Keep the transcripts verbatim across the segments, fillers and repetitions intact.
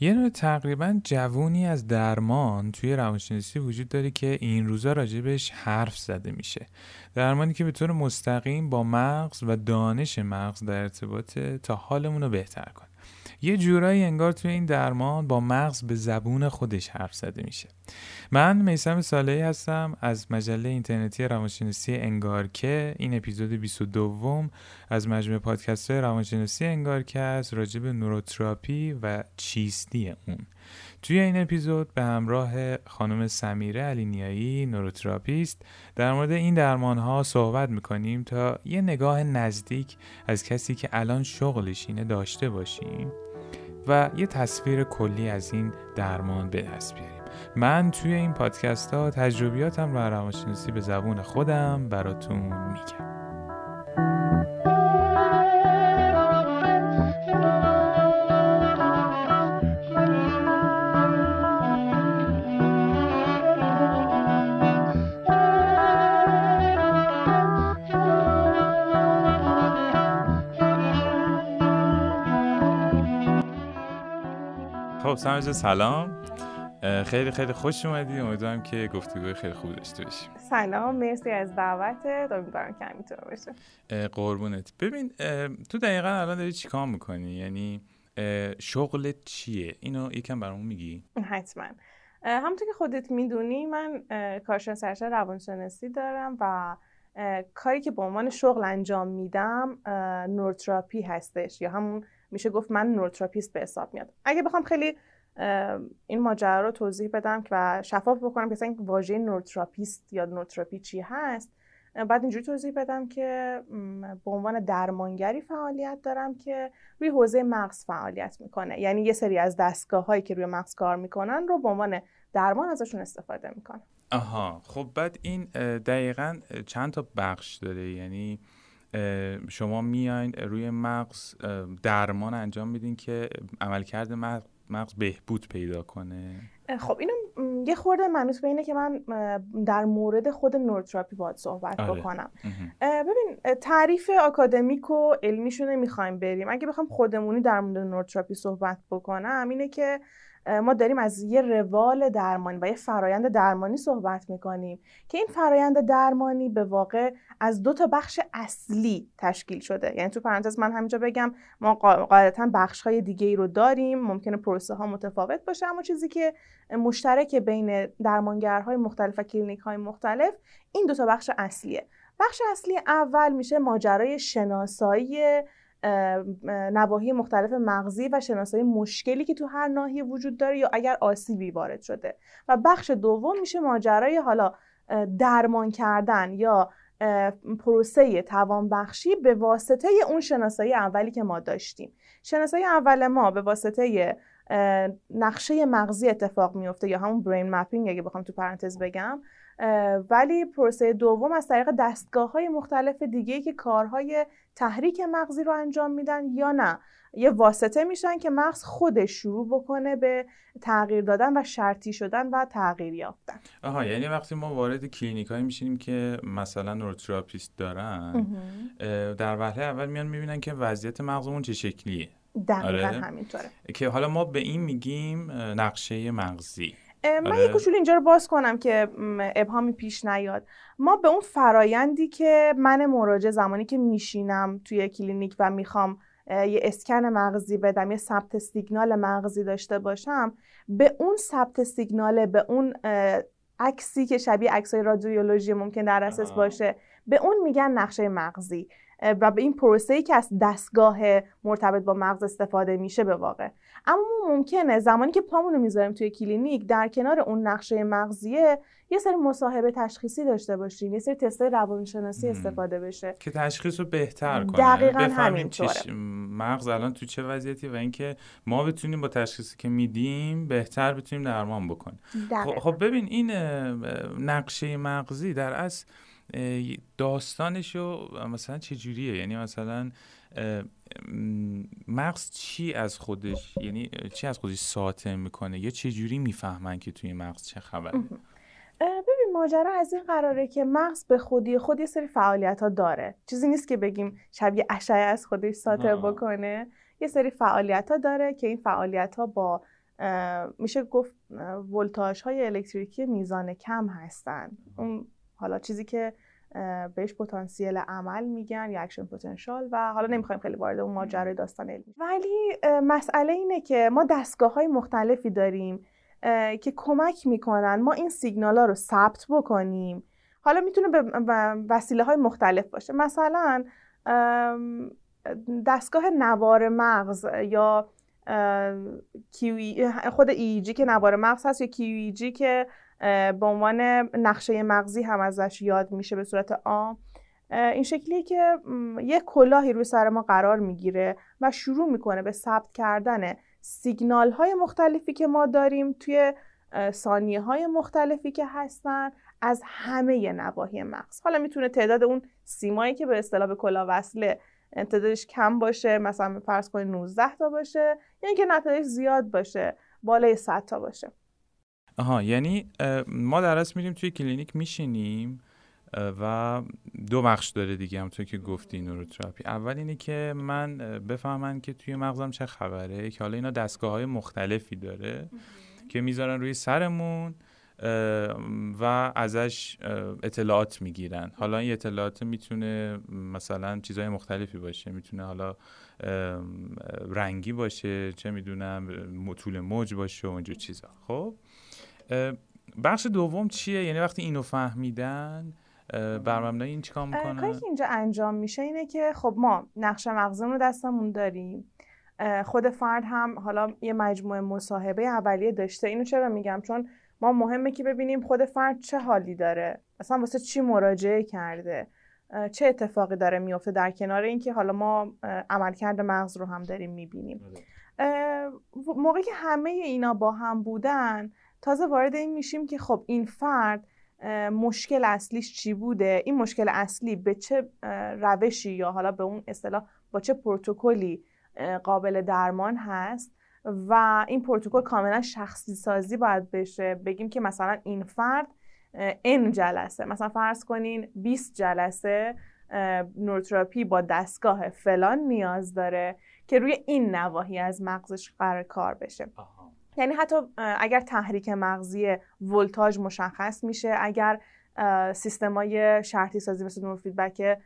یه نوع تقریبا جوونی از درمان توی روانشناسی وجود داره که این روزا راجبش حرف زده میشه. درمانی که به طور مستقیم با مغز و دانش مغز در ارتباطه تا حالمون رو بهتر کنه. یه جورایی انگار توی این درمان با مغز به زبون خودش حرف زده میشه. من میسن سالهی هستم از مجله اینترنتی روانشناسی انگارکه. این اپیزود بیست و دو از مجموعه پادکست‌های روانشناسی انگارکه است راجع به نوروتراپی و چیستی اون. توی این اپیزود به همراه خانم سمیره علینیایی نوروتراپیست در مورد این درمان‌ها صحبت می‌کنیم تا یه نگاه نزدیک از کسی که الان شغلش اینه داشته باشیم و یه تصویر کلی از این درمان به دست بیاریم. من توی این پادکست ها تجربیاتم رو روانشناسی به زبون خودم براتون میگم. خب سمیره سلام، خیلی خیلی خوش اومدی. امیدوارم که گفتگوی خیلی خوبی داشته باشیم. سلام، مرسی از دعوتت. امیدوارم که همینطور باشه. قربونت. ببین تو دقیقاً الان داری چیکار میکنی؟ یعنی شغلت چیه؟ اینو یکم برامون میگی؟ حتما. همونطور که خودت میدونی من کارشناس ارشد روانشناسی دارم و کاری که به عنوان شغل انجام میدم نوروتراپی هستش، یا همون میشه گفت من نوروتراپیست به حساب میاد. اگه بخوام خیلی این ماجرا رو توضیح بدم و شفاف بکنم که این واژه نوروتراپیست یا نوروتراپی چی هست، بعد اینجوری توضیح بدم که به عنوان درمانگری فعالیت دارم که روی حوزه مغز فعالیت میکنه. یعنی یه سری از دستگاه‌هایی که روی مغز کار میکنن رو به عنوان درمان ازشون استفاده میکنم. آها، خب بعد این دقیقاً چند تا بخش داره؟ یعنی شما میاین روی مغز درمان انجام میدین که عملکرد مغز مغز بهبود پیدا کنه. خب اینو یه خورده منوط به اینه که من در مورد خود نوروتراپی باید صحبت آره. بکنم. ببین تعریف آکادمیک و علمیشو نمیخوایم بریم. اگه بخوام خودمونی در مورد نوروتراپی صحبت بکنم اینه که ما داریم از یه روال درمانی و یه فرایند درمانی صحبت میکنیم که این فرایند درمانی به واقع از دو تا بخش اصلی تشکیل شده. یعنی تو پرانتز من همینجا بگم ما قاعدتاً بخش‌های دیگه‌ای رو داریم، ممکنه پروسه‌ها متفاوت باشه، اما چیزی که مشترک بین درمانگرهای مختلف و کلینیک‌های مختلف این دو تا بخش اصلیه. بخش اصلی اول میشه ماجرای شناسایی نواحی مختلف مغزی و شناسایی مشکلی که تو هر ناحیه وجود داره یا اگر آسیبی وارد شده، و بخش دوم میشه ماجرای حالا درمان کردن یا پروسه توانبخشی به واسطه اون شناسایی اولی که ما داشتیم. شناسایی اول ما به واسطه نقشه مغزی اتفاق میفته یا همون برین مپینگ اگه بخوام تو پرانتز بگم، ولی پروسه دوم از طریق دستگاه‌های مختلف دیگه‌ای که کارهای تحریک مغزی رو انجام میدن یا نه یه واسطه میشن که مغز خودش شروع بکنه به تغییر دادن و شرطی شدن و تغییر یافتن. آها، یعنی وقتی ما وارد کلینیکایی میشیم که مثلا نوروتراپیست دارن، در وهله اول میان میبینن که وضعیت مغزمون چه شکلیه. دقیقاً آره. همینطوره که حالا ما به این میگیم نقشه مغزی. من آره. یک کوچولو اینجا رو باز کنم که ابهامی پیش نیاد. ما به اون فرایندی که من مراجع زمانی که میشینم توی کلینیک و میخوام یه اسکن مغزی بدم، یه ثبت سیگنال مغزی داشته باشم، به اون ثبت سیگنال، به اون عکسی که شبیه عکسای رادیولوژی ممکن در اساس باشه، به اون میگن نقشه مغزی و به این پروسه‌ای که از دستگاه مرتبط با مغز استفاده میشه به واقع. اما ممکنه زمانی که پامونو میذاریم توی کلینیک در کنار اون نقشه مغزیه یه سری مصاحبه تشخیصی داشته باشیم، یه سری تست‌های روانشناسی استفاده بشه که تشخیص رو بهتر کنه. دقیقاً همینطوره. چش... مغز الان تو چه وضعیتی و اینکه ما بتونیم با تشخیصی که میدیم بهتر بتونیم درمان بکنیم. خب خب ببین این نقشه مغزی در اصل داستانشو مثلا چه جوریه؟ یعنی مثلا مغز چی از خودش یعنی چی از خودش ساطع میکنه یا چه جوری میفهمن که توی مغز چه خبره؟ ببین ماجرا از این قراره که مغز به خودی خود یه سری فعالیت‌ها داره. چیزی نیست که بگیم شبیه اشعه از خودش ساطع بکنه. یه سری فعالیت‌ها داره که این فعالیت‌ها با میشه گفت ولتاژ های الکتریکی میزان کم هستن. اون حالا چیزی که بهش پتانسیل عمل میگن یا اکشن پتانسیال، و حالا نمیخوایم خیلی وارد اون ماجرای داستان علمی. ولی مسئله اینه که ما دستگاه های مختلفی داریم که کمک میکنن ما این سیگنال ها رو ثبت بکنیم. حالا میتونه به وسیله های مختلف باشه، مثلا دستگاه نوار مغز یا خود ای ای جی که نوار مغز هست، یا کیو ای جی که به عنوان نقشه مغزی هم ازش یاد میشه به صورت عام. این شکلیه که یک کلاهی روی سر ما قرار میگیره و شروع میکنه به ثبت کردن سیگنال های مختلفی که ما داریم توی ثانیه های مختلفی که هستن از همه نواحی مغز. حالا میتونه تعداد اون سیمایی که به اصطلاح به کلاه وصله تعدادش کم باشه، مثلا فرض کنید نوزده تا باشه، یا یعنی اینکه تعدادش زیاد باشه، بالای صد تا باشه. آها، یعنی ما در اصل میریم توی کلینیک میشینیم و دو بخش داره دیگه، همونطور که گفتی نوروتراپی. اول اینه که من بفهمن که توی مغزم چه خبره، که حالا اینا دستگاه‌های مختلفی داره که میذارن روی سرمون و ازش اطلاعات میگیرن. حالا این اطلاعات میتونه مثلا چیزهای مختلفی باشه، میتونه حالا رنگی باشه، چه میدونم طول موج باشه و اونجور چیزا. خب بخش دوم چیه؟ یعنی وقتی اینو فهمیدن بر مبنای این چیکار میکنن؟ کاری که اینجا انجام میشه اینه که خب ما نقشه مغزمون رو دستمون داریم، خود فرد هم حالا یه مجموعه مصاحبه اولیه داشته. اینو چرا میگم؟ چون ما مهمه که ببینیم خود فرد چه حالی داره، اصلا واسه چی مراجعه کرده، چه اتفاقی داره میفته، در کنار اینکه حالا ما عملکرد مغز رو هم داریم میبینیم. موقعی که همه اینا با هم بودن تازه وارد این میشیم که خب این فرد مشکل اصلیش چی بوده، این مشکل اصلی به چه روشی یا حالا به اون اصطلاح با چه پروتکلی قابل درمان هست، و این پروتکل کاملا شخصی سازی باید بشه. بگیم که مثلا این فرد این جلسه، مثلا فرض کنین بیست جلسه نوروتراپی با دستگاه فلان نیاز داره که روی این نواحی از مغزش قرار کار بشه. آها. یعنی حتی اگر تحریک مغزی ولتاژ مشخص میشه، اگر سیستمای شرطی سازی مثل نوروفیدبک،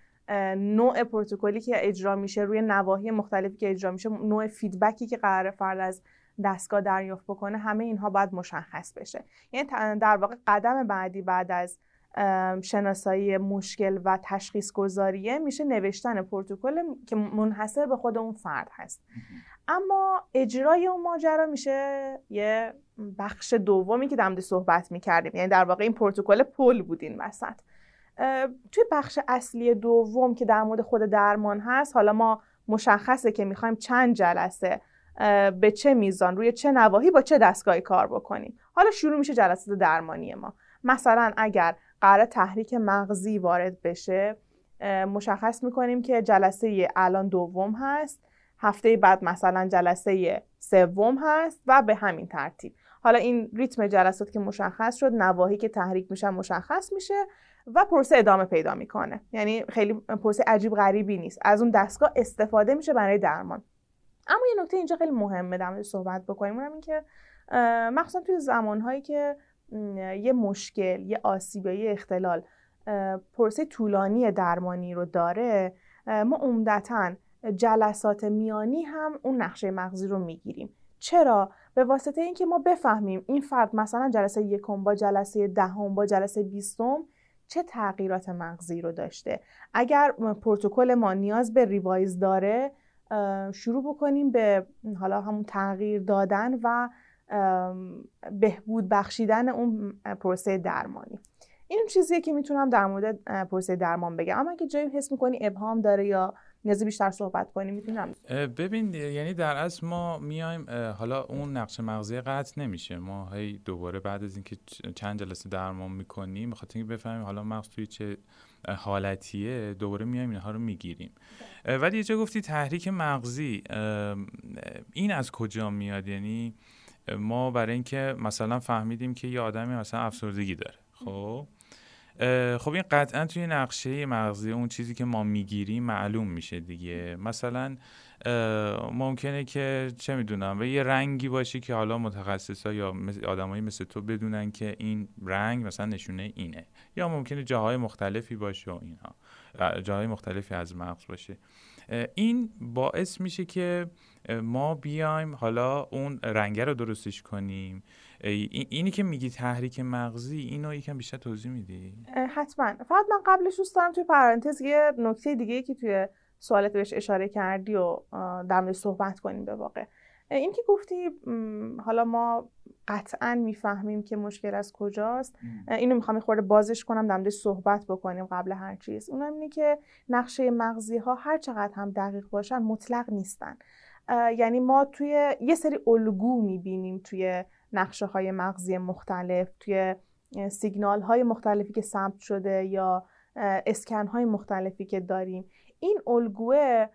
نوع پروتکلی که اجرا میشه روی نواحی مختلفی که اجرا میشه، نوع فیدبکی که قرار فرد از دستگاه دریافت بکنه، همه اینها باید مشخص بشه. یعنی در واقع قدم بعدی بعد از شناسایی مشکل و تشخیص گذاریه میشه نوشتن پروتکل که منحصر به خود اون فرد هست. اما اجرای اون ماجرا میشه یه بخش دومی که دمد صحبت میکردیم، یعنی در واقع این پروتکل پل بود این وسط. توی بخش اصلی دوم که در مورد خود درمان هست، حالا ما مشخصه که میخوایم چند جلسه به چه میزان روی چه نواحی با چه دستگاهی کار بکنیم. حالا شروع میشه جلسات درمانی ما. مثلا اگر قرار تحریک مغزی وارد بشه، مشخص میکنیم که جلسه الان دوم هست، هفته بعد مثلا جلسه سوم هست و به همین ترتیب. حالا این ریتم جلسات که مشخص شد، نواحی که تحریک میشن مشخص میشه و پروسه ادامه پیدا میکنه. یعنی خیلی پروسه عجیب غریبی نیست، از اون دستگاه استفاده میشه برای درمان. اما یه نکته اینجا خیلی مهمه در موردش صحبت بکنیم، اونم این که مخصوصا توی زمانهایی که یه مشکل، یه آسیب یا یه اختلال پروسه طولانی درمانی رو داره، ما عمدتاً جلسات میانی هم اون نقشه مغزی رو میگیریم. چرا؟ به واسطه اینکه ما بفهمیم این فرد مثلا جلسه یکم با جلسه دهم با جلسه بیستم چه تغییرات مغزی رو داشته. اگر پروتکل ما نیاز به ریوایز داره، شروع بکنیم به حالا همون تغییر دادن و بهبود بخشیدن اون پروسه درمانی. این چیزیه که میتونم در مورد پروسه درمان بگم. اما اگه جایی حس میکنی ابهام داره یا نیازی بیشتر صحبت کنیم میتونم. ببین، یعنی در اصل ما میایم، حالا اون نقشه مغزی قطع نمیشه، ما هی دوباره بعد از اینکه چند جلسه درمان میکنیم بخاطر اینکه بفهمیم حالا مغز توی چه حالتیه دوباره میایم اینها رو میگیریم. ولی یه جا گفتی تحریک مغزی، این از کجا میاد؟ یعنی ما برای اینکه مثلا فهمیدیم که یه آدمی مثلا افسردگی داره، خب خب این قطعا توی نقشه مغزی اون چیزی که ما میگیریم معلوم میشه دیگه. مثلا ممکنه که چه میدونم و یه رنگی باشی که حالا متخصصا یا آدمایی مثل تو بدونن که این رنگ مثلا نشونه اینه، یا ممکنه جاهای مختلفی باشه و اینها، جاهای مختلفی از مغز باشه. این باعث میشه که ما بیایم حالا اون رنگه رو درستش کنیم. اینی که میگی تحریک مغزی، اینو یکم بیشتر توضیح میدی؟ حتما. فقط من قبلش دوست دارم توی پرانتز یه نکته دیگه که توی سوالت بهش اشاره کردی و در موردش صحبت کنیم. به واقع این که گفتی حالا ما قطعا میفهمیم که مشکل از کجاست، اینو میخوام یه خورده بازش کنم، در موردش صحبت بکنیم قبل هر چیز. اونم اینه که نقشه مغزی ها هر چقدر هم دقیق باشن مطلق نیستن. یعنی ما توی یه سری الگو میبینیم توی نقشه های مغزی مختلف، توی سیگنال های مختلفی که ثبت شده یا اسکن های مختلفی که داریم. این الگوه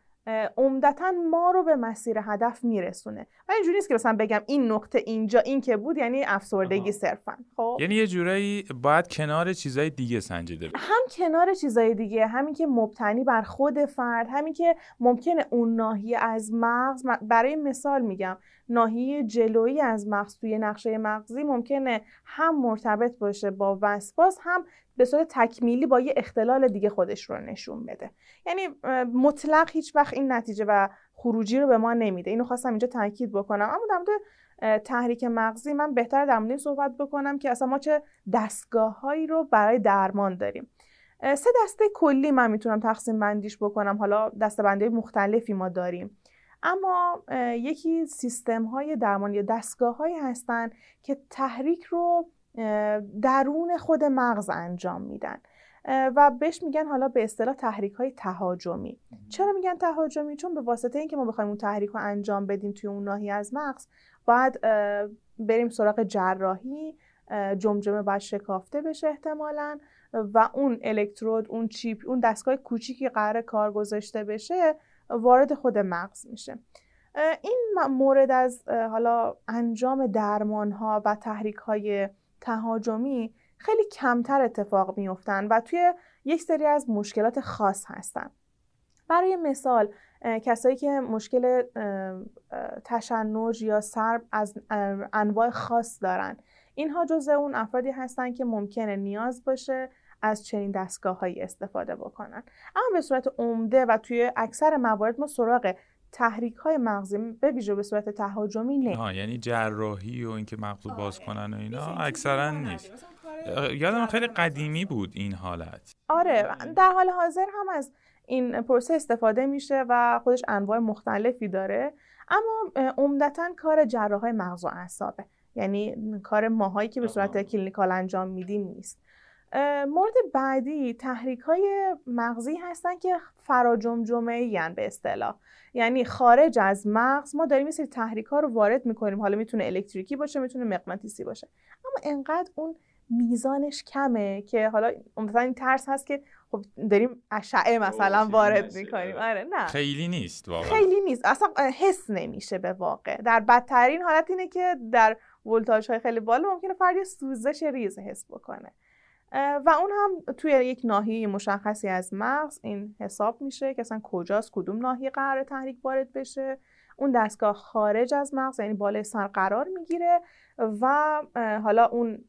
عمدتاً ما رو به مسیر هدف میرسونه. و اینجوری نیست که مثلا بگم این نقطه اینجا این که بود یعنی افسردگی صرفاً. خب یعنی یه جورایی باید کنار چیزای دیگه سنجیده بشه. هم کنار چیزای دیگه، همین که مبتنی بر خود فرد، همین که ممکنه اون ناحیه از مغز، برای مثال میگم ناحیه جلویی از مغز توی نقشه مغزی ممکنه هم مرتبط باشه با وسواس، هم به صورت تکمیلی با یه اختلال دیگه خودش رو نشون بده. یعنی مطلق هیچ وقت این نتیجه و خروجی رو به ما نمیده. اینو خواستم اینجا تاکید بکنم. اما در مورد تحریک مغزی من بهتره در موردش صحبت بکنم که اصلا ما چه دستگاه‌هایی رو برای درمان داریم. سه دسته کلی من میتونم تقسیم بندیش بکنم. حالا دسته‌بندی مختلفی ما داریم. اما یکی سیستم‌های درمانی یا دستگاه‌هایی هستن که تحریک رو درون خود مغز انجام میدن و بهش میگن حالا به اصطلاح تحریک های تهاجمی. چرا میگن تهاجمی؟ چون به واسطه اینکه ما بخوایم اون تحریک رو انجام بدیم توی اون ناحیه از مغز، باید بریم سراغ جراحی، جمجمه باید شکافته بشه احتمالاً و اون الکترود، اون چیپ، اون دستگاه کوچیکی قرار کار گذاشته بشه وارد خود مغز میشه. این مورد از حالا انجام درمان ها و تحریک های تهاجمی خیلی کمتر اتفاق میفتن و توی یک سری از مشکلات خاص هستن. برای مثال کسایی که مشکل تشنج یا سرب از انواع خاص دارن، اینها جزء اون افرادی هستن که ممکنه نیاز باشه از چنین دستگاه‌هایی استفاده بکنن. اما به صورت عمده و توی اکثر موارد ما سراغ تحریک های مغزی به ویژه به صورت تهاجمی نه. آها، یعنی جراحی و اینکه مغز باز کنن و اینا اکثرا نیست. یادم خیلی قدیمی بود این حالت. آره، در حال حاضر هم از این پروسه استفاده میشه و خودش انواع مختلفی داره، اما عمدتاً کار جراحای مغز و اعصابه. یعنی کار ماهایی که به صورت کلینیکال انجام میدیم نیست. مورد بعدی تحریک‌های مغزی هستن که فراجمجمه‌ای ان به اصطلاح، یعنی خارج از مغز ما داریم یه سری تحریک‌ها رو وارد می‌کنیم. حالا میتونه الکتریکی باشه، میتونه مغناطیسی باشه، اما انقدر اون میزانش کمه که حالا مثلا این ترس هست که خب داریم اشعه مثلا وارد می‌کنیم. آره نه، خیلی نیست واقعا. خیلی نیست، اصلا حس نمیشه به واقع. در بدترین حالت اینه که در ولتاژهای خیلی بالا ممکنه فرد سوزش ریز حس بکنه و اون هم توی یک ناحیه مشخصی از مغز. این حساب میشه که اصلا کجاست، کدوم ناحیه قرار تحریک وارد بشه. اون دستگاه خارج از مغز یعنی بالای سر قرار میگیره و حالا اون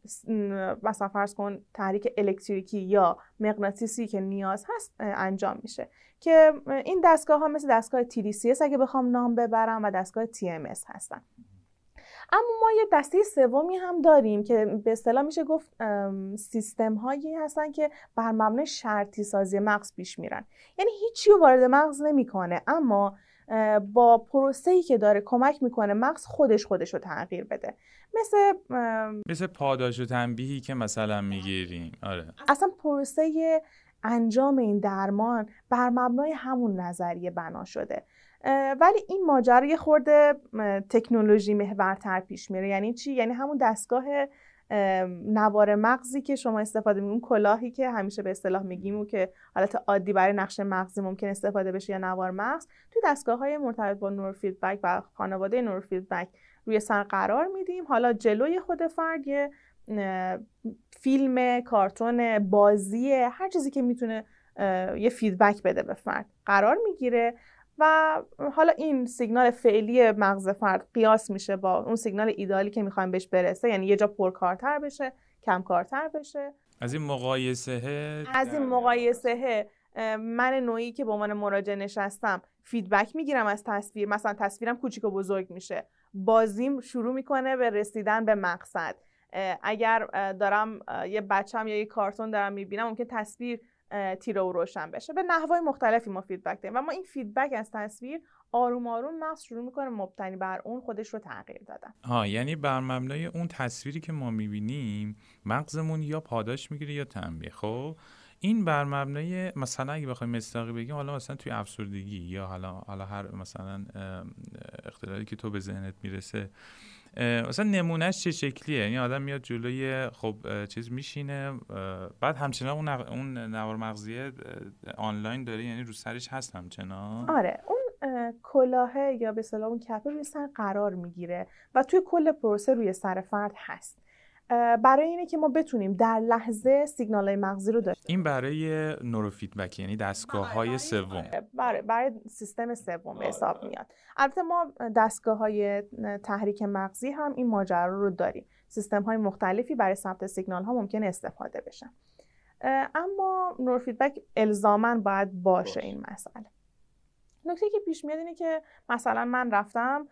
مثلا فرض کن تحریک الکتریکی یا مغناطیسی که نیاز هست انجام میشه، که این دستگاه ها مثل دستگاه تی دی سی اس اگه بخوام نام ببرم و دستگاه تی ام اس هستن. اما ما یه دسته سومی هم داریم که به اصطلاح میشه گفت سیستم هایی هستن که بر مبنای شرطی سازی مغز پیش میرن. یعنی هیچی رو وارد مغز نمیکنه، اما با پروسه‌ای که داره کمک میکنه مغز خودش خودش رو تغییر بده. مثل مثل پاداش و تنبیهی که مثلا میگیریم. آره. اصلا پروسه انجام این درمان بر مبنای همون نظریه بنا شده. ولی این ماجرا یه خورده تکنولوژی محورتر پیش میره. یعنی چی؟ یعنی همون دستگاه نوار مغزی که شما استفاده می‌کنید، کلاهی که همیشه به اصطلاح میگیم و که حالت عادی برای نقشه مغزی ممکن استفاده بشه یا نوار مغز، توی دستگاه‌های مرتبط با نوروفیدبک و خانواده نوروفیدبک روی سر قرار میدیم. حالا جلوی خود فرد یه فیلم، کارتون، بازی، هر چیزی که میتونه یه فیدبک بده به فرد قرار میگیره و حالا این سیگنال فعلی مغز فرد قیاس میشه با اون سیگنال ایدئالی که میخوایم بهش برسه، یعنی یه جا پرکارتر بشه، کمکارتر بشه. از این مقایسه از این مقایسه من نوعی که به عنوان مراجع نشستم فیدبک میگیرم از تصویر، مثلا تصویرم کوچیک و بزرگ میشه، بازیم شروع میکنه به رسیدن به مقصد. اگر دارم یه بچم یا یه کارتون دارم میبینم، ممکن تصویر تیره و روشن بشه. به نحوهای مختلفی ما فیدبک داریم و ما این فیدبک از تصویر آروم آروم مغز شروع میکنه مبتنی بر اون خودش رو تغییر دادن. ها، یعنی بر مبنای اون تصویری که ما میبینیم مغزمون یا پاداش میگیره یا تنبیه. خب این بر مبنای، مثلا اگه بخوایم مستقیم بگیم، حالا مثلا توی افسردگی یا حالا حالا هر مثلا اختلالی که تو به ذهنت میرسه، مثلا نمونهش چه شکلیه؟ یعنی آدم میاد جلوی خب چیز میشینه، بعد همچنان اون اون نوار مغزیه آنلاین داره، یعنی رو سرش هست همچنان. آره، اون کلاهه یا به اصطلاح اون کپه روی سر قرار میگیره و توی کل پروسه روی سر فرد هست. برای اینه که ما بتونیم در لحظه سیگنال‌های مغزی رو داشته. این برای نوروفیدبک، یعنی دستگاه‌های سوم، برای برای سیستم سوم به حساب میاد. البته ما دستگاه‌های تحریک مغزی هم این ماجرا رو داریم. سیستم‌های مختلفی برای ثبت سیگنال‌ها ممکن استفاده بشن. اما نوروفیدبک الزاماً باید باشه. این مسئله نکته که پیش میاد اینه که مثلا من رفتم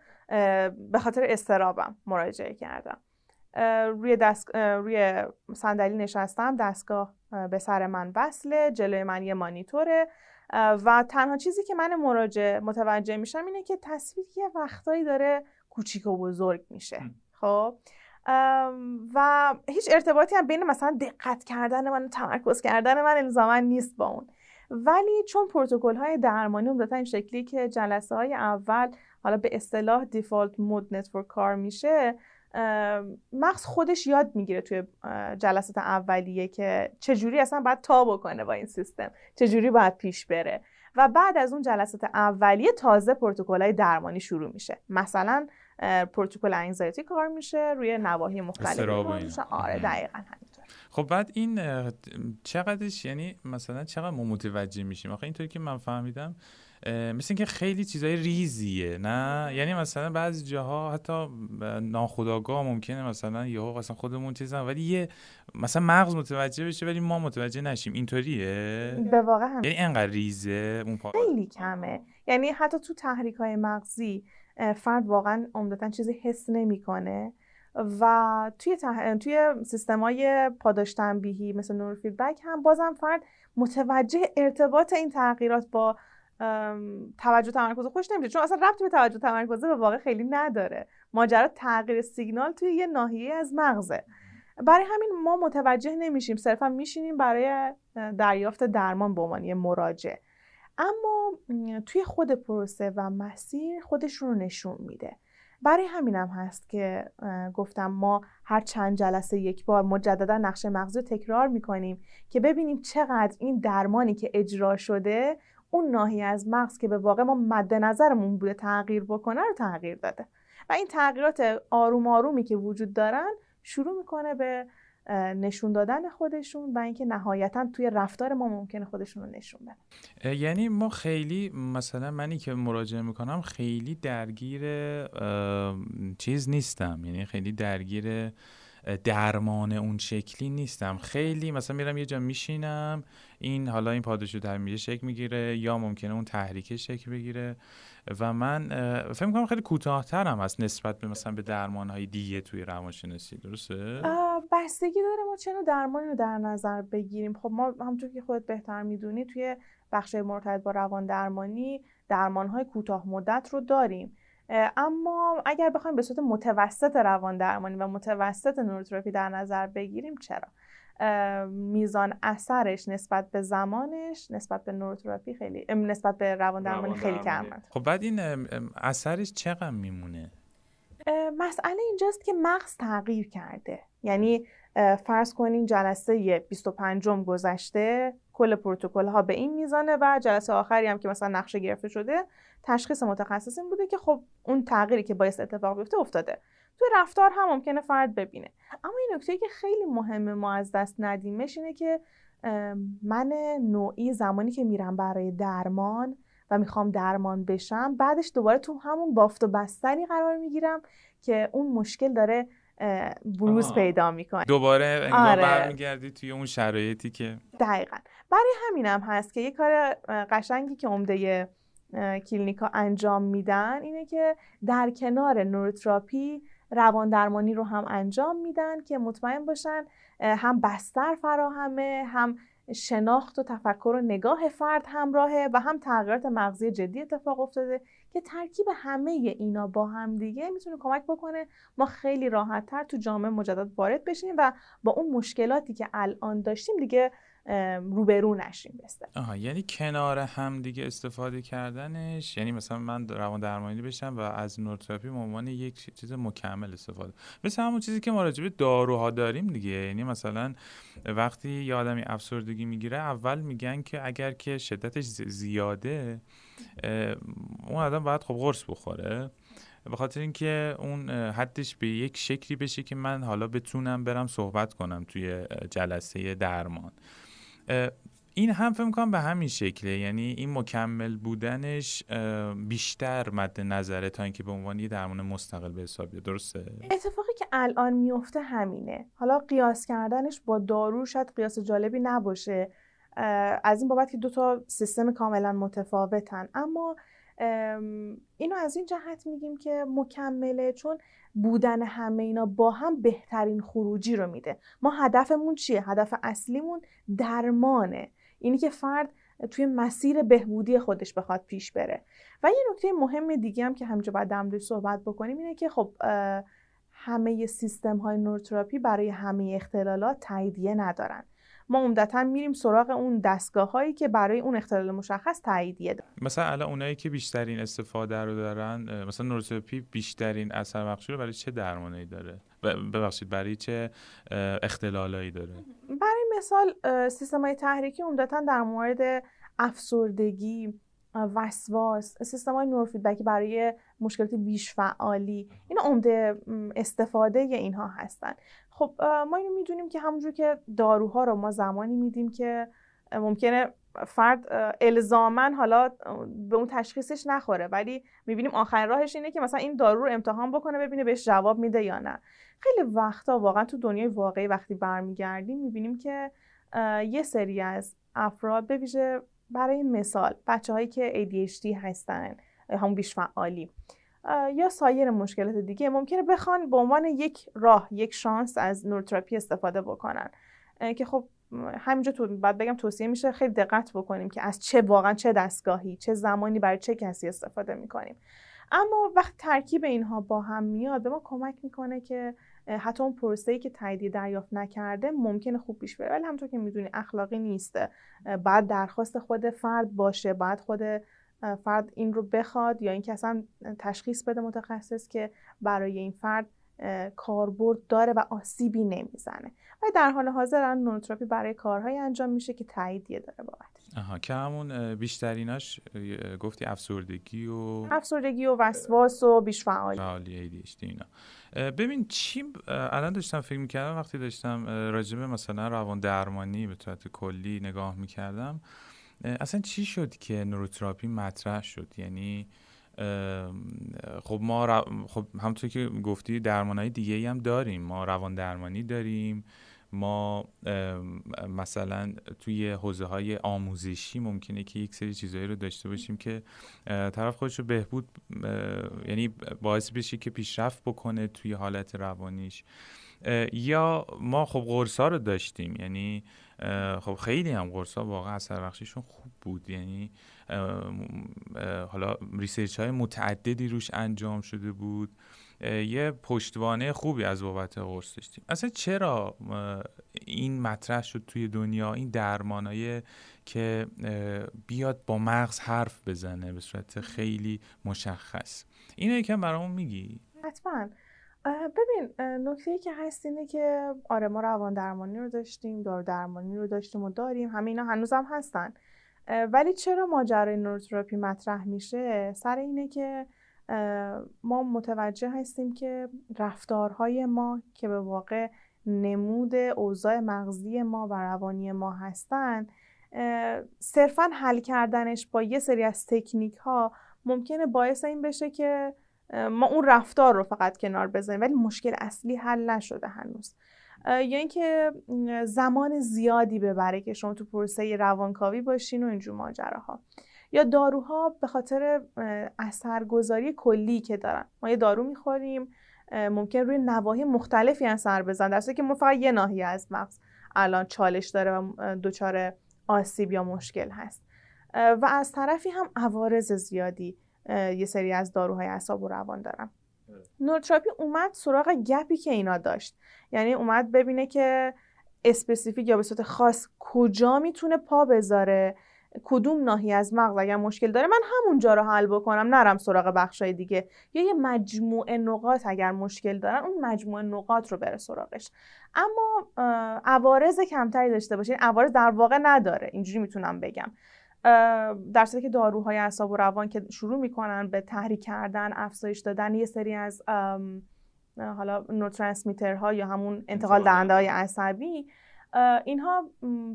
به خاطر استرابم مراجعه کردم، روی دست روی صندلی نشستم، دستگاه به سر من وصله، جلوی من یه مانیتوره و تنها چیزی که من مراجع متوجه میشم اینه که تصویر یه وقتایی داره کوچیک و بزرگ میشه. خب و هیچ ارتباطی هم بین مثلا دقت کردن من و تمرکز کردن من الزاما نیست با اون، ولی چون پروتکل‌های درمانی عمدتاً این شکلی که جلسه‌های اول حالا به اصطلاح دیفالت مود نتورک کار میشه، مغز خودش یاد میگیره توی جلسات اولیه که چجوری اصلا باید تا بکنه با این سیستم، چجوری باید پیش بره و بعد از اون جلسات اولیه تازه پروتکل‌های درمانی شروع میشه. مثلا پروتکل انگزایتی کار میشه روی نواحی مختلف. آره دقیقاً همینطور. خب بعد این چقدرش، یعنی مثلا چقدر ما متوجه میشیم؟ آخه اینطوری که من فهمیدم مثل این که خیلی چیزای ریزیه، نه؟ یعنی مثلا بعضی جاها حتی ناخودآگاه ممکنه مثلا یهو اصلا خودمون چیزا، ولی یه مثلا مغز متوجه بشه ولی ما متوجه نشیم. اینطوریه به واقع هم. یعنی انقدر ریزه اون پا... خیلی کمه. یعنی حتی تو تحریک‌های مغزی فرد واقعا عمدتاً چیزی حس نمی‌کنه و توی تح... توی سیستم‌های پاداش تنبیهی مثل نوروفیدبک هم بازم فرد متوجه ارتباط این تغییرات با ام، توجه تمرکز خوش نمیشه، چون اصلا ربطی به توجه تمرکز به واقع خیلی نداره. ماجرا تغییر سیگنال توی یه ناحیه از مغزه. برای همین ما متوجه نمیشیم، صرفا میشینیم برای دریافت درمان به عنوان مراجع. اما توی خود پروسه و مسیر خودش رو نشون میده. برای همینم هست که گفتم ما هر چند جلسه یک بار مجددا نقشه مغزی رو تکرار میکنیم که ببینیم چقدر این درمانی که اجرا شده اون ناحیه از مغز که به واقع ما مد نظرمون بوده تغییر بکنه رو تغییر داده و این تغییرات آروم آرومی که وجود دارن شروع میکنه به نشون دادن خودشون و اینکه نهایتا توی رفتار ما ممکنه خودشون رو نشون بدن. یعنی ما خیلی، مثلا منی که مراجعه میکنم خیلی درگیر چیز نیستم، یعنی خیلی درگیر درمان اون شکلی نیستم. خیلی مثلا میرم یه جا میشینم، این حالا این پاداشو تنبیه شکل میگیره یا ممکنه اون تحریک شکل بگیره و من فکر میکنم خیلی کوتاه‌ترم هست نسبت به مثلا به درمان‌های دیگه توی روانشناسی. درسته؟ بستگی داره ما چه نوع درمانی رو در نظر بگیریم. خب ما همونطور که خودت بهتر میدونی توی بخش مرتبط با روان درمانی درمان‌های کوتاه مدت رو داریم، اما اگر بخوایم به صورت متوسط روان درمانی و متوسط نوروتراپی در نظر بگیریم، چرا میزان اثرش نسبت به زمانش نسبت به نوروتراپی خیلی نسبت به روان درمانی خیلی کمه. خب بعد این اثرش چقدر میمونه؟ مسئله اینجاست که مغز تغییر کرده. یعنی فرض کنین جلسه بیست و پنجم گذشته، کل پروتکل ها به این میزانه و جلسه آخری هم که مثلا نقشه گرفته شده تشخیص متخصص این بوده که خب اون تغییری که باعث اتفاق بیفته افتاده. تو رفتار هم ممکنه فرد ببینه. اما این نکته که خیلی مهمه ما از دست ندیمش اینه که من نوعی زمانی که میرم برای درمان و میخوام درمان بشم، بعدش دوباره تو همون بافت و بستنی قرار میگیرم که اون مشکل داره بروز آه. پیدا میکنه. دوباره انگار آره. برمیگردی توی اون شرایطی که دقیقاً. برای همینم هست که یه کار قشنگی که عمده کلینیکا انجام میدن اینه که در کنار نوروتراپی روان درمانی رو هم انجام میدن که مطمئن باشن هم بستر فراهمه، هم شناخت و تفکر و نگاه فرد همراهه و هم تغییرات مغزی جدی اتفاق افتاده که ترکیب همه اینا با هم دیگه میتونه کمک بکنه ما خیلی راحت‌تر تو جامعه مجدد وارد بشیم و با اون مشکلاتی که الان داشتیم دیگه روبرو نشیم. بسته. آها، یعنی کنار هم دیگه استفاده کردنش، یعنی مثلا من روان درمانی بشم و از نوروتراپی به عنوان یک چیز مکمل استفاده. مثل همون چیزی که ما راجع به داروها داریم دیگه، یعنی مثلا وقتی یه آدمی افسردگی میگیره اول میگن که اگر که شدتش زیاده اون آدم باید خب قرص بخوره، به خاطر اینکه اون حدش به یک شکلی بشه که من حالا بتونم برم صحبت کنم توی جلسه درمان. این هم فهم کنم به همین شکله، یعنی این مکمل بودنش بیشتر مد نظره تا اینکه به عنوان یه درمان مستقل به حساب بیاد. درسته؟ اتفاقی که الان میفته همینه. حالا قیاس کردنش با دارو شاید قیاس جالبی نباشه از این بابت که دو تا سیستم کاملا متفاوتن، اما اینو از این جهت میگیم که مکمله چون بودن همه اینا با هم بهترین خروجی رو میده. ما هدفمون چیه؟ هدف اصلیمون درمانه، اینی که فرد توی مسیر بهبودی خودش بخواد پیش بره. و یه نکته مهم دیگه هم که همینجا باید درموردش صحبت بکنیم اینه که خب همه سیستم های نوروتراپی برای همه اختلالات تاییدیه ندارن. ما عمدتاً میریم سراغ اون دستگاه‌هایی که برای اون اختلال مشخص تاییدیه دارن. مثلا الان اونایی که بیشترین استفاده رو دارن، مثلا نوروتراپی بیشترین اثر بخشی رو برای چه درمانی داره؟ ببخشید برای چه اختلالایی داره؟ برای مثال سیستم‌های تحریکی عمدتاً در مورد افسردگی، وسواس، سیستم‌های نوروفیدبکی برای مشکلات بیش فعالی، اینا عمده استفاده اینها هستن. خب ما اینو میدونیم که همونجور که داروها رو ما زمانی میدیم که ممکنه فرد الزاماً حالا به اون تشخیصش نخوره، ولی میبینیم آخرین راهش اینه که مثلا این دارو رو امتحان بکنه ببینه بهش جواب میده یا نه. خیلی وقتا واقعا تو دنیای واقعی وقتی برمیگردیم میبینیم که یه سری از افراد، به ویژه برای مثال بچه‌هایی که ای دی اچ دی هستن، همون بیش فعالی یا سایر مشکلات دیگه، ممکنه بخوان به عنوان یک راه، یک شانس از نوروتراپی استفاده بکنن که خب همینجا تو بعد بگم توصیه میشه خیلی دقت بکنیم که از چه واقعا چه دستگاهی، چه زمانی، برای چه کسی استفاده میکنیم. اما وقت ترکیب اینها با هم میاد به ما کمک میکنه که حتی اون پروسه‌ای که تاییدیه دریافت نکرده ممکنه خوب پیش بره، ولی همونطور که میدونی اخلاقی نیست. بعد درخواست خود فرد باشه، بعد خود فرد این رو بخواد یا این که اصلا تشخیص بده متخصص که برای این فرد کاربرد داره و آسیبی نمیزنه. ولی در حال حاضر نوروتراپی برای کارهای انجام میشه که تاییدیه داره بابتش. آها، که همون بیشتریناش گفتی افسردگی و افسردگی و وسواس و بیش فعالی فعالی ای دی اچ دی اینا. ببین چی الان داشتم فکر میکردم وقتی داشتم راجع به مثلا روان درمانی به طور کلی نگاه میکردم، اصلا چی شد که نوروتراپی مطرح شد؟ یعنی خب ما رو... خب همونطور که گفتی درمان‌های دیگه‌ای هم داریم، ما روان درمانی داریم، ما مثلا توی حوزه‌های آموزشی ممکنه که یک سری چیزایی رو داشته باشیم که طرف خودش رو بهبود، یعنی باعث بشه که پیشرفت بکنه توی حالت روانیش، یا ما خب قرصا رو داشتیم، یعنی خب خیلی هم قرصا واقعا اثر بخشیشون خوب بود، یعنی حالا ریسرچ های متعددی روش انجام شده بود، یه پشتوانه خوبی از بابت قرص داشتیم. اصلا چرا این مطرح شد توی دنیا، این درمانایی که بیاد با مغز حرف بزنه به صورت خیلی مشخص؟ اینو یکم برامون میگی؟ حتما. ببین نکته‌ای که هست اینه که آره ما روان درمانی رو داشتیم، دارو درمانی رو داشتیم و داریم، همه اینا هنوزم هستن، ولی چرا ماجرای نوروتراپی مطرح میشه؟ سر اینه که ما متوجه هستیم که رفتارهای ما که به واقع نمود اوضاع مغزی ما و روانی ما هستن صرفاً حل کردنش با یه سری از تکنیک ها ممکنه باعث این بشه که ما اون رفتار رو فقط کنار بزنیم ولی مشکل اصلی حل نشده هنوز، یا یعنی اینکه زمان زیادی ببره که شما تو پروسه روانکاوی باشین و اینجور ماجراها. یا داروها به خاطر اثرگذاری کلی که دارن، ما یه دارو میخوریم ممکن روی نواحی مختلفی اثر بزنه، در حالی که ما فقط یه ناحیه از مغز الان چالش داره و دچار آسیب یا مشکل هست. و از طرفی هم عوارض زیادی یه سری از داروهای اعصاب و روان دارن. نوروتراپی اومد سراغ گپی که اینا داشت، یعنی اومد ببینه که اسپسیفیک یا به صورت خاص کجا میتونه پا بذاره، کدوم ناحیه از مغز اگر مشکل داره من همونجا رو حل بکنم، نرم سراغ بخشای دیگه، یا یه مجموعه نقاط اگر مشکل دارن اون مجموعه نقاط رو بره سراغش، اما عوارض کمتری داشته باشه. این عوارض در واقع نداره، اینجوری میتونم بگم، در صورتی که داروهای اعصاب و روان که شروع میکنن به تحریک کردن، افزایش دادن یه سری از حالا نوروترانسمیترها یا همون انتقال دهنده های عصبی، اینها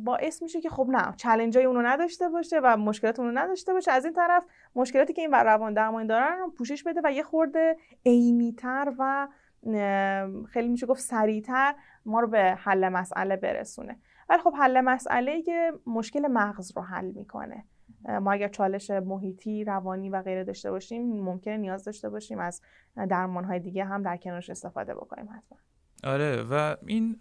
باعث میشه که خب نه چالنجای اونو نداشته باشه و مشکلات اونو نداشته باشه، از این طرف مشکلاتی که این بر روان درمان دارن رو پوشش بده و یه خورده عمیق‌تر و خیلی میشه گفت سریعتر ما رو به حل مسئله برسونه. ولی خب حل مسئله‌ای که مشکل مغز رو حل میکنه، ما اگر چالش محیطی، روانی و غیره داشته باشیم ممکنه نیاز داشته باشیم از درمان‌های دیگه هم در کنارش استفاده بکنیم حتما. آره، و این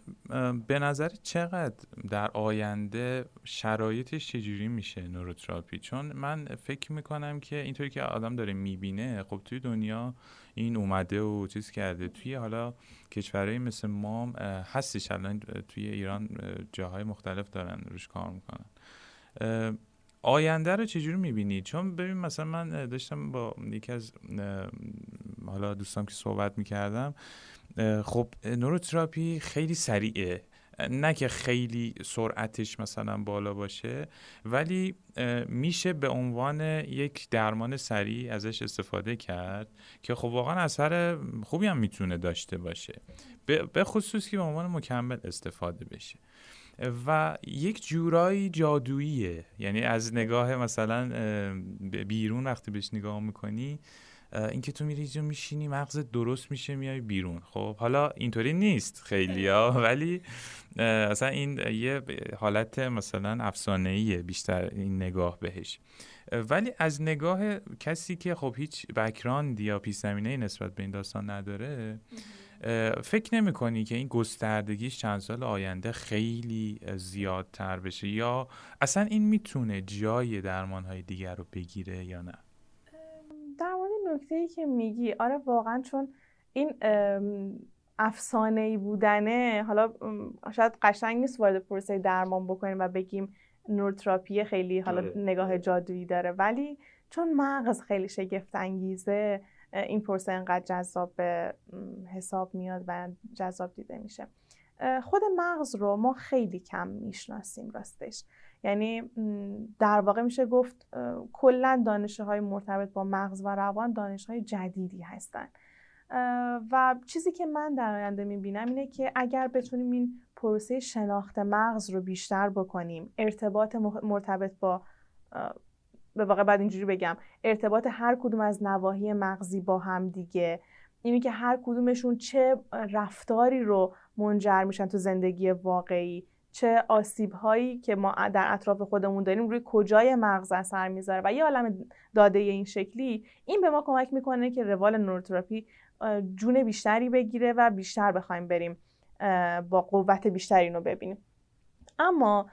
به نظر چقدر در آینده شرایطش چجوری میشه نوروتراپی؟ چون من فکر میکنم که اینطوری که آدم داره میبینه خب توی دنیا این اومده و چیز کرده، توی حالا کشورهایی مثل ما هستش، الان توی ایران جاهای مختلف دارن روش کار میکنن. آینده رو چجوری میبینی؟ چون ببین مثلا من داشتم با یکی از حالا دوستام که صحبت میکردم، خب نوروتراپی خیلی سریعه، نه که خیلی سرعتش مثلا بالا باشه ولی میشه به عنوان یک درمان سریع ازش استفاده کرد که خب واقعا اثر خوبی هم میتونه داشته باشه، به خصوص که به عنوان مکمل استفاده بشه و یک جورایی جادوییه، یعنی از نگاه مثلا بیرون وقتی بهش نگاه میکنی اینکه تو میری جو میشینی مغزت درست میشه میای بیرون. خب حالا اینطوری نیست خیلیا، ولی اصلا این یه حالت مثلا افسانه‌ایه بیشتر این نگاه بهش، ولی از نگاه کسی که خب هیچ بک‌گراند یا پیش‌زمینه‌ای نسبت به این داستان نداره فکر نمی کنی که این گستردگیش چند سال آینده خیلی زیادتر بشه یا اصلا این میتونه جای درمان‌های دیگر رو بگیره یا نه؟ در مورد نکته‌ای که میگی، آره واقعا چون این افسانه‌ای بودنه، حالا شاید قشنگ نیست وارد پروسه درمان بکنیم و بگیم نوروتراپی خیلی حالا نگاه جادویی داره، ولی چون مغز خیلی شگفت انگیزه این پروسه انقدر جذاب به حساب میاد و جذاب دیده میشه. خود مغز رو ما خیلی کم میشناسیم راستش، یعنی در واقع میشه گفت کلا دانش‌های مرتبط با مغز و روان دانش‌های جدیدی هستن و چیزی که من در آینده میبینم اینه که اگر بتونیم این پروسه شناخت مغز رو بیشتر بکنیم، ارتباط مرتبط با به واقع بعد اینجوری بگم ارتباط هر کدوم از نواحی مغزی با هم دیگه، اینی که هر کدومشون چه رفتاری رو منجر میشن تو زندگی واقعی، چه آسیب‌هایی که ما در اطراف خودمون داریم روی کجای مغز اثر میذاره و یه عالم داده این شکلی، این به ما کمک میکنه که روال نوروتراپی جون بیشتری بگیره و بیشتر بخوایم بریم با قوت بیشتری اینو ببینیم. اما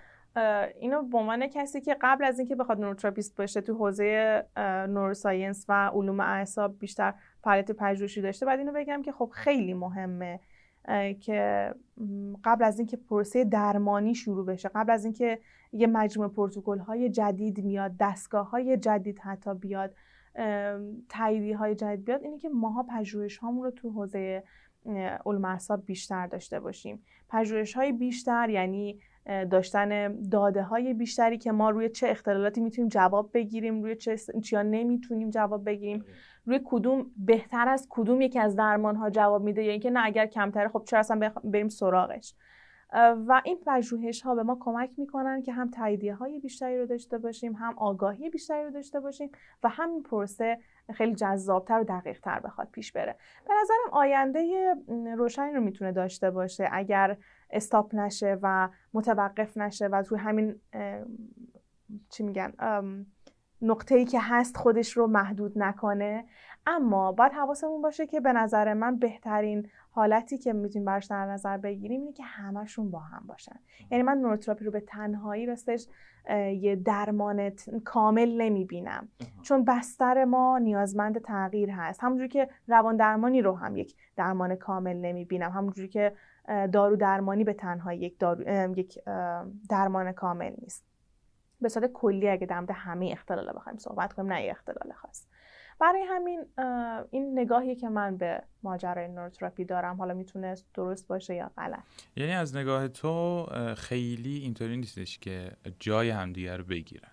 اینو به عنوان کسی که قبل از اینکه بخواد نوروتراپیست باشه تو حوزه نوروساینس و علوم اعصاب بیشتر فعالیت پژوهشی داشته، بعد اینو بگم که خب خیلی مهمه که قبل از اینکه پروسه درمانی شروع بشه، قبل از اینکه یه مجموعه پروتکل‌های جدید میاد، دستگاه‌های جدید حتی بیاد، تاییدیه‌های جدید بیاد، اینه که ماها پژوهش‌هامون رو تو حوزه علوم اعصاب بیشتر داشته باشیم. پژوهش‌های بیشتر یعنی داشتن داده‌های بیشتری که ما روی چه اختلالاتی میتونیم جواب بگیریم، روی چه چیا نمیتونیم جواب بگیریم، روی کدوم بهتر از کدوم یکی از درمان‌ها جواب میده یا اینکه نه اگر کمتره خب چرا اصلا بریم سراغش. و این پژوهش ها به ما کمک میکنن که هم تاییدیه های بیشتری رو داشته باشیم، هم آگاهی بیشتری رو داشته باشیم و همین پروسه خیلی جذابتر و دقیق تر بخواد پیش بره. به نظرم آینده روشنی رو میتونه داشته باشه اگر استاپ نشه و متوقف نشه و توی همین چی میگن نقطه‌ای که هست خودش رو محدود نکنه. اما باید حواسمون باشه که به نظر من بهترین حالتی که میتونیم برش در نظر بگیریم اینه که همشون با هم باشن. یعنی من نوروتراپی رو به تنهایی راستش یه درمان کامل نمیبینم، چون بستر ما نیازمند تغییر هست. همونجوری که روان درمانی رو هم یک درمان کامل نمیبینم، همونجوری که دارو درمانی به تنهایی یک, دارو، یک درمان کامل نیست. به صورت کلی اگه در مورد همه اختلالا بخوایم صحبت کنیم، نه یه اختلال خاص. برای همین این نگاهی که من به ماجرای نوروتراپی دارم، حالا میتونه درست باشه یا غلط. یعنی از نگاه تو خیلی اینطوری نیستش که جای همدیگه رو بگیرن؟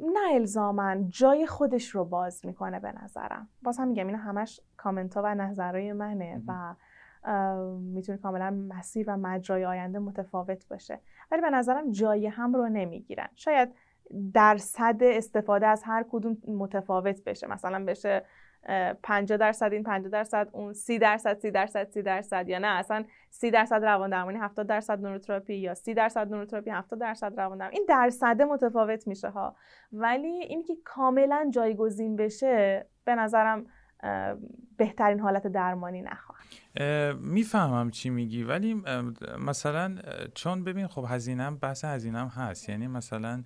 نه الزاماً، جای خودش رو باز میکنه به نظرم. باز هم میگم این همش کامنتا و نظرهای منه و میتونه کاملا مسیر و مجرای آینده متفاوت باشه، ولی به نظرم جای هم رو نمیگیرن. شاید درصد استفاده از هر کدوم متفاوت بشه، مثلا بشه پنجاه درصد این پنجاه درصد اون، سی درصد سی درصد سی درصد، یا نه اصلا سی درصد روان درمانی هفتاد درصد نوروتراپی، یا سی درصد نوروتراپی هفتاد درصد روان درمانی. این درصد متفاوت میشه ها، ولی اینکه کاملا جایگزین بشه به نظرم بهترین حالت درمانی نخواهد. میفهمم چی میگی، ولی مثلا چون ببین خب هزینم، بحث هزینم هست. یعنی مثلا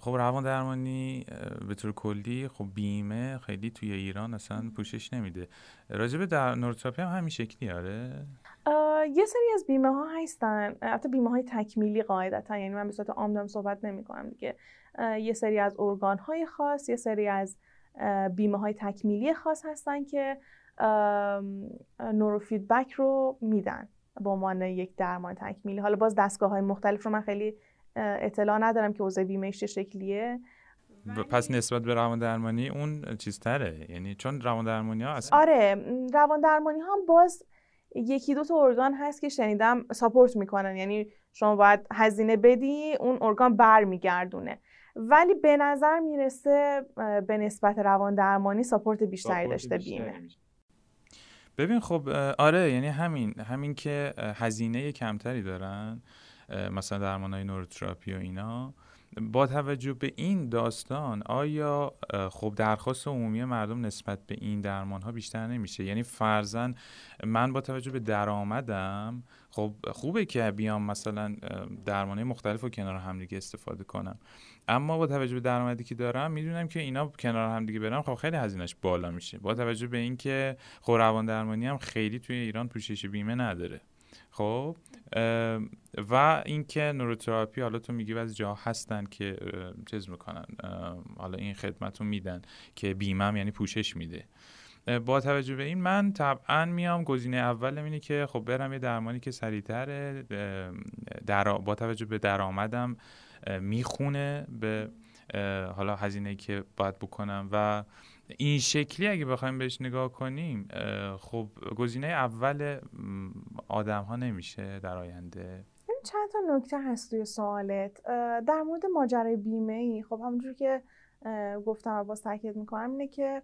خب روان درمانی به طور کلی خب بیمه خیلی توی ایران اصلا پوشش نمیده. راجب در نوروتراپی هم همین شکلی آره؟ یه سری از بیمه ها هستن، البته بیمه های تکمیلی قاعدتا، یعنی من به صورت عام دارم صحبت نمی کنم دیگه. یه سری از ارگان های خاص، یه سری از بیمه های تکمیلی خاص هستن که نورو فیدبک رو میدن به عنوان یک درمان تکمیلی. حالا باز دستگاه های مختلف رو من خیلی اطلاع ندارم که اوضاع بیمه‌اش چه شکلیه. پس نسبت به روان درمانی اون چیز تره، یعنی چون روان درمانی ها اصلا آره، روان درمانی ها هم باز یکی دو تا ارگان هست که شنیدم ساپورت میکنن، یعنی شما باید هزینه بدی اون ارگان برمیگردونه، ولی به نظر میرسه به نسبت روان درمانی ساپورت بیشتری داشته بیمه. ببین خب آره، یعنی همین همین که هزینه کمتری دارن مثلا درمان‌های نوروتراپی و اینا. با توجه به این داستان آیا خب درخواست عمومی مردم نسبت به این درمان‌ها بیشتر نمیشه؟ یعنی فرضاً من با توجه به درآمدم خب خوبه که بیام مثلا درمان‌های مختلف رو کنار هم دیگه استفاده کنم، اما با توجه به درآمدی که دارم میدونم که اینا کنار هم دیگه برم خب خیلی هزینه‌اش بالا میشه، با توجه به اینکه خب روان درمانی هم خیلی توی ایران پوشش بیمه نداره. خب و اینکه نوروتراپی حالا تو میگی بعضی جاها هستن که چیز میکنن، حالا این خدمت رو میدن که بیمه هم یعنی پوشش میده. با توجه به این من طبعا میام گزینه اول اینه که خب برم یه درمانی که سریع‌تر در... با توجه به درآمدم میخونه به حالا هزینه‌ای که باید بکنم و این شکلی اگه بخوایم بهش نگاه کنیم خب گزینه اول آدم ها نمیشه در آینده. چند تا نکته هست توی سوالت در مورد ماجرای بیمه‌ای. خب همونجور که گفتم و باز تاکید میکنم اینه که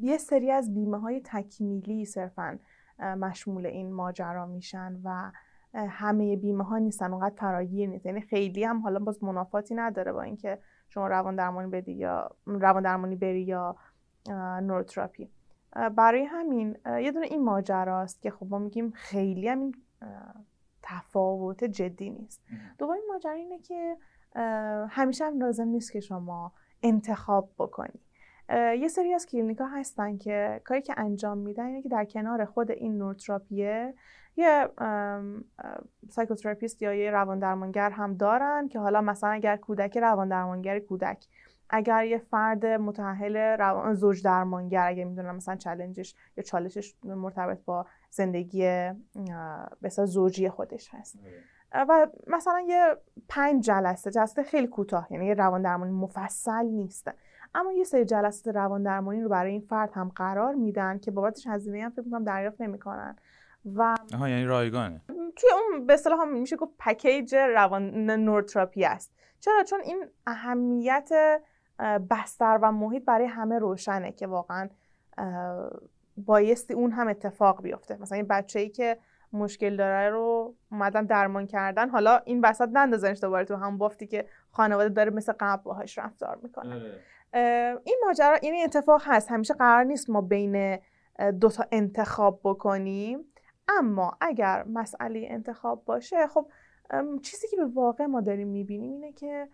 یه سری از بیمه های تکمیلی صرفا مشمول این ماجرا میشن و همه بیمه ها نیستن، اونقدر فراگیر نیست. یعنی خیلی هم حالا باز منافاتی نداره با اینکه شما روان درمانی بدی یا روان درمانی بری یا نوروتراپی. برای همین یه دونه این ماجراست که خب ما میگیم خیلی هم این تفاوت جدی نیست. دوباره این ماجرا اینه که همیشه هم لازم نیست که شما انتخاب بکنی. یه سری از کلینیک‌ها هستن که کاری که انجام میدن اینه که در کنار خود این نوروتراپیه یه سایکوتراپیست یا یه روان درمانگر هم دارن که حالا مثلا اگر کودک، روان درمانگر کودک، اگر یه فرد متأهل روان زوج درمانگر، اگه میدونم مثلا چالنجش یا چالشش مرتبط با زندگی مثلا زوجی خودش هست و مثلا یه پنج جلسه، جلسه خیلی کوتاه، یعنی یه روان درمانی مفصل نیست، اما یه سری جلسات روان درمانی رو برای این فرد هم قرار میدن که بابتش هزینه هم فکر می‌کنم دریافت نمی‌کنن و آها یعنی رایگانه. توی اون به اصطلاح میشه گفت پکیج روان نوروتراپی است. چرا؟ چون این اهمیت بستر و محیط برای همه روشنه که واقعا بایستی اون هم اتفاق بیفته. مثلا این بچه‌ای که مشکل داره رو اومدن درمان کردن، حالا این وسط نندازنش دوباره تو هم بافتی که خانواده داره مثل قبل باهاش رفتار میکنه. این ماجرا یعنی اتفاق هست، همیشه قرار نیست ما بین دوتا انتخاب بکنیم، اما اگر مسئله انتخاب باشه، خب چیزی که به واقع ما داریم میبینیم اینه که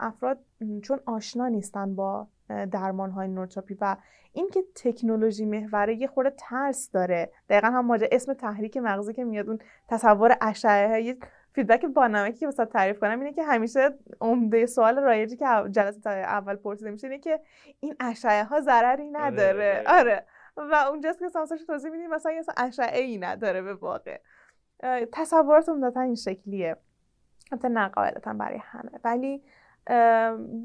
افراد چون آشنا نیستن با درمان‌های نوروتراپی و اینکه تکنولوژی محوره یه خورده ترس داره. دقیقاً هم ماجرا اسم تحریک مغزی که میاد، اون تصور اشعه فیدبک بانمکی که واسه تعریف کنم اینه که همیشه عمده سوال رایجی که جلسه اول پرسیده میشه اینه که این اشعه ها ضرری نداره. آره و اونجاست که سانسش توضیح میدیم مثلا یه اشعه ای نداره به واقع. تصورات عمدتاً این شکلیه. البته نه قاعدتاً برای همه، ولی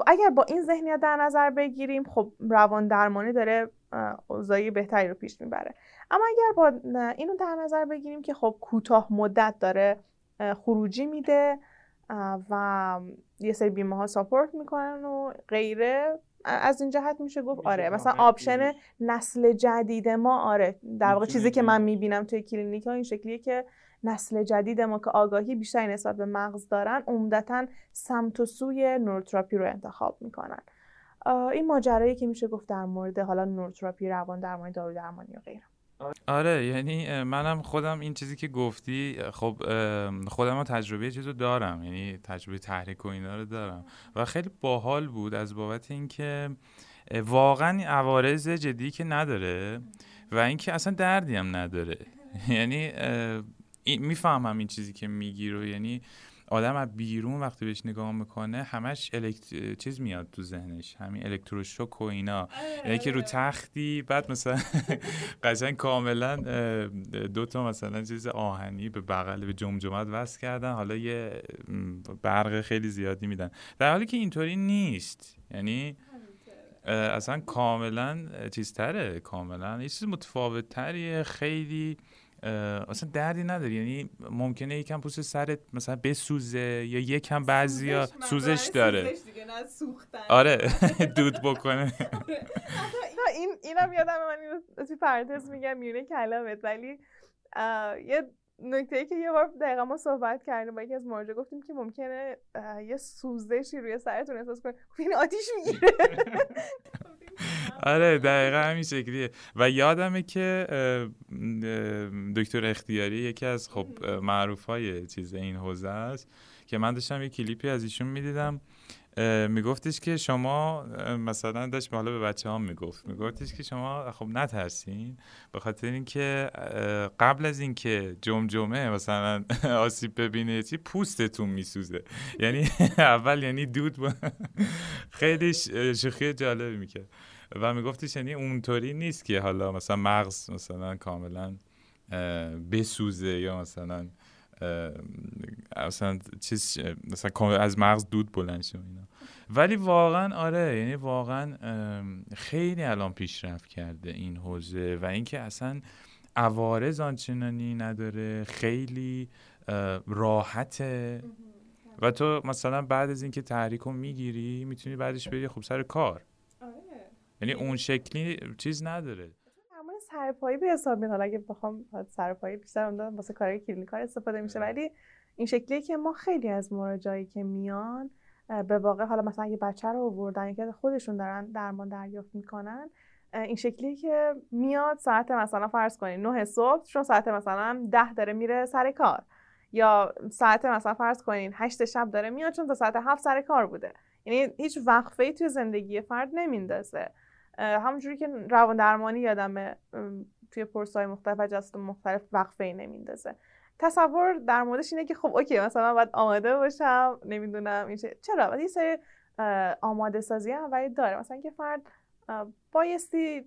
اگر با این ذهنیت در نظر بگیریم خب روان درمانی داره اوضاعی بهتری رو پیش میبره. اما اگر با اینو در نظر بگیریم که خب کوتاه مدت داره خروجی میده و یه سری بیمه ها ساپورت میکنن و غیره، از این جهت میشه گفت آره مثلا آپشن نسل جدید ما، آره در واقع چیزی که من میبینم توی کلینیک ها این شکلیه که نسل جدید ما که آگاهی بیشتری نسبت به مغز دارن عمدتاً سمت و سوی نوروتراپی رو انتخاب میکنن. این ماجرایی که میشه گفت در مورد حالا نوروتراپی، روان درمانی، دارو درمانی و غیره. آره یعنی منم خودم این چیزی که گفتی، خب خودم هم تجربه چیزو دارم، یعنی تجربه تحریک و اینا رو دارم و خیلی باحال بود از بابت اینکه واقعا عوارض جدی که نداره و اینکه اصلا دردی هم نداره. یعنی میفهمم این چیزی که میگی رو، یعنی آدم از بیرون وقتی بهش نگاه میکنه همش الکت... چیز میاد تو ذهنش، همین الکتروشوک و اینا، یعنی که رو تختی بعد مثلا قشنگ کاملا دوتا مثلا چیز آهنی به بغل به جمجمت وصل کردن، حالا یه برق خیلی زیادی میدن، در حالی که اینطوری نیست. یعنی اصلا کاملا چیز تره، کاملا یه چیز متفاوت تریه، خیلی اصلا دردی نداری. یعنی ممکنه یکم پوست سرت مثلا بسوزه یا یکم بعضیا سوزش, سوزش داره سوزش دیگه، نه سوختن. آره دود بکنه. این اینم یادم من اینو پرانتز میگم میونه کلامت، ولی یه نکته‌ای که یه بار دقیقاً ما صحبت کردیم با یکی از مراجع گفتیم که ممکنه یه سوزشی روی سرتون احساس کنید، یعنی آتیش میگیره. آره دقیقا همین شکلیه و یادمه که دکتر اختیاری یکی از خب معروفای چیز این حوزه است که من داشتم یه کلیپی از ایشون میدیدم، میگفتش که شما مثلا داشت حالا به بچه هم میگفت میگفتش که شما خب نترسین به خاطر اینکه قبل از اینکه جمجمه مثلا آسیب ببینه چی پوستتون میسوزه، یعنی اول یعنی دود. خیلی شوخی جالبی میکرد و میگفتش یعنی اونطوری نیست که حالا مثلا مغز مثلا کاملا بسوزه یا مثلا اصلا چیز مثلا از مغز دود بلند شد اینا، ولی واقعا آره یعنی واقعا خیلی الان پیشرفت کرده این حوزه و اینکه اصلا عوارض آنچنانی نداره، خیلی راحته و تو مثلا بعد از اینکه تحریک رو میگیری میتونی بعدش بری خب سر کار. آره یعنی اون شکلی چیز نداره، سرپایی به حساب میاد. حالا اگه بخوام سرپایی بیشتر اوندم واسه کارهای کلینیکال استفاده میشه، ولی این شکلیه که ما خیلی از مراجعایی که میان به واقع حالا مثلا یه بچه رو آوردن یا خودشون دارن درمان دریافت میکنن، این شکلیه که میاد ساعت مثلا فرض کنید نه صبح، چون ساعت مثلا ده داره میره سر کار، یا ساعت مثلا فرض کنید هشت شب داره میاد چون تا ساعت هفت سر کار بوده. یعنی هیچ وقفه‌ای توی زندگی فرد نمیندازه. همونجوری که روان درمانی یادمه توی پرس‌های مختلف و جلسات مختلف وقفه‌ای نمیندازه، تصور در موردش اینه که خب اوکی مثلا باید آماده باشم، نمیدونم این چه چرا، ولی یه سری آماده سازی اولی داره، مثلا که فرد بایستی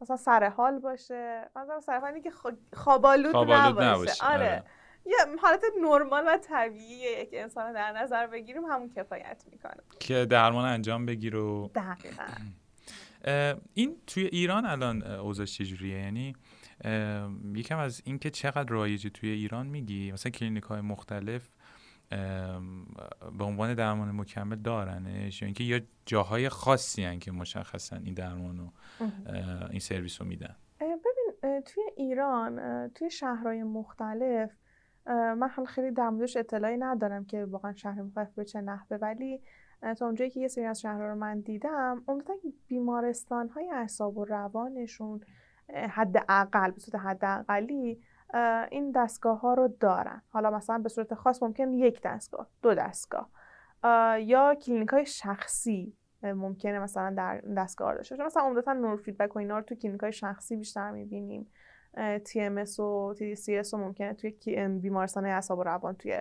مثلا سر حال باشه، مثلا سر حال اینه که خوابالود نباشه. نباشه آره یه حالت نرمال و طبیعیه که انسان در نظر بگیریم، همون کفایت میکنه که درمان انجام بگیر و دقیقاً. این توی ایران الان اوضاع چجوریه؟ یعنی یکم از این که چقدر رایجه توی ایران میگی مثلا کلینیک‌های مختلف به عنوان درمان مکمل دارنش یا اینکه یا جاهای خاصی هن که مشخصاً این درمانو این سرویس رو میدن؟ ببین توی ایران توی شهرهای مختلف من حالا خیلی در موردش اطلاعی ندارم که واقعا شهر مختلف به چه نحوه، ولی تا اونجایی که یه سری از شهرها رو من دیدم عمدتاً بیمارستان‌های اعصاب و روانشون حداقل به صورت حداقلی این دستگاه‌ها رو دارن. حالا مثلا به صورت خاص ممکن یک دستگاه، دو دستگاه یا کلینیک‌های شخصی ممکنه مثلا در دستگاه داشته باشه. مثلا عمدتاً نوروفیدبک و اینا رو تو کلینیک‌های شخصی بیشتر می‌بینیم. تی ام اس و تی دی سی اس رو ممکنه توی بیمارستان اعصاب و روان توی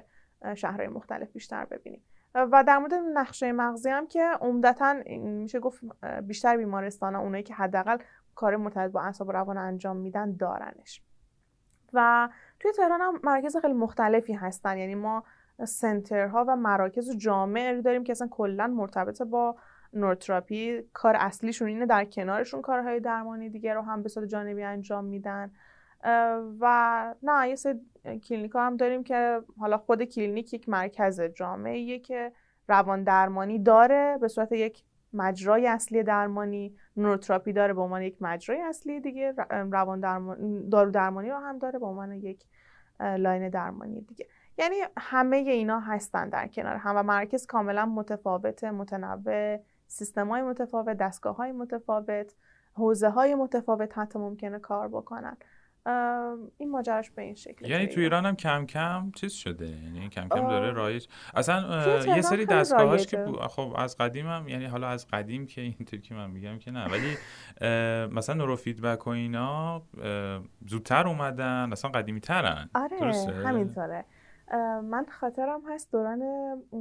شهرهای مختلف بیشتر ببینیم. و در مورد نقشه مغزی هم که عمدتاً میشه گفت بیشتر بیمارستان ها اونایی که حداقل کار مرتبط با اعصاب و روان انجام میدن دارنش. و توی تهران هم مراکز خیلی مختلفی هستن، یعنی ما سنترها و مراکز جامعه داریم که اصلا کلا مرتبط با نوروتراپی کار اصلیشون اینه، در کنارشون کارهای درمانی دیگه رو هم به صورت جانبی انجام میدن. و نه یه سری کلینیک‌ها هم داریم که حالا خود کلینیک یک مرکز جامعه‌ایه که روان درمانی داره به صورت یک مجرای اصلی درمانی، نوروتراپی داره به عنوان یک مجرای اصلی دیگه، روان درمان دارو درمانی رو هم داره به عنوان یک لاین درمانی دیگه. یعنی همه اینا هستن در کنار هم و مرکز کاملا متفاوته، متنوع، سیستم‌های متفاوت، دستگاه‌های متفاوت، حوزه‌های متفاوت حتی ممکنه کار بکنن. این ماجراش به این شکل، یعنی تو ایران هم کم کم چیز شده، یعنی کم کم داره رایج. اصلا یه سری دستگاهاش که خب از قدیم هم، یعنی حالا از قدیم که اینطور که من میگم که نه، ولی مثلا نوروفیدبک و اینا زودتر اومدن، اصلا قدیمی‌ترن. آره همینطوره. من خاطرم هست دوران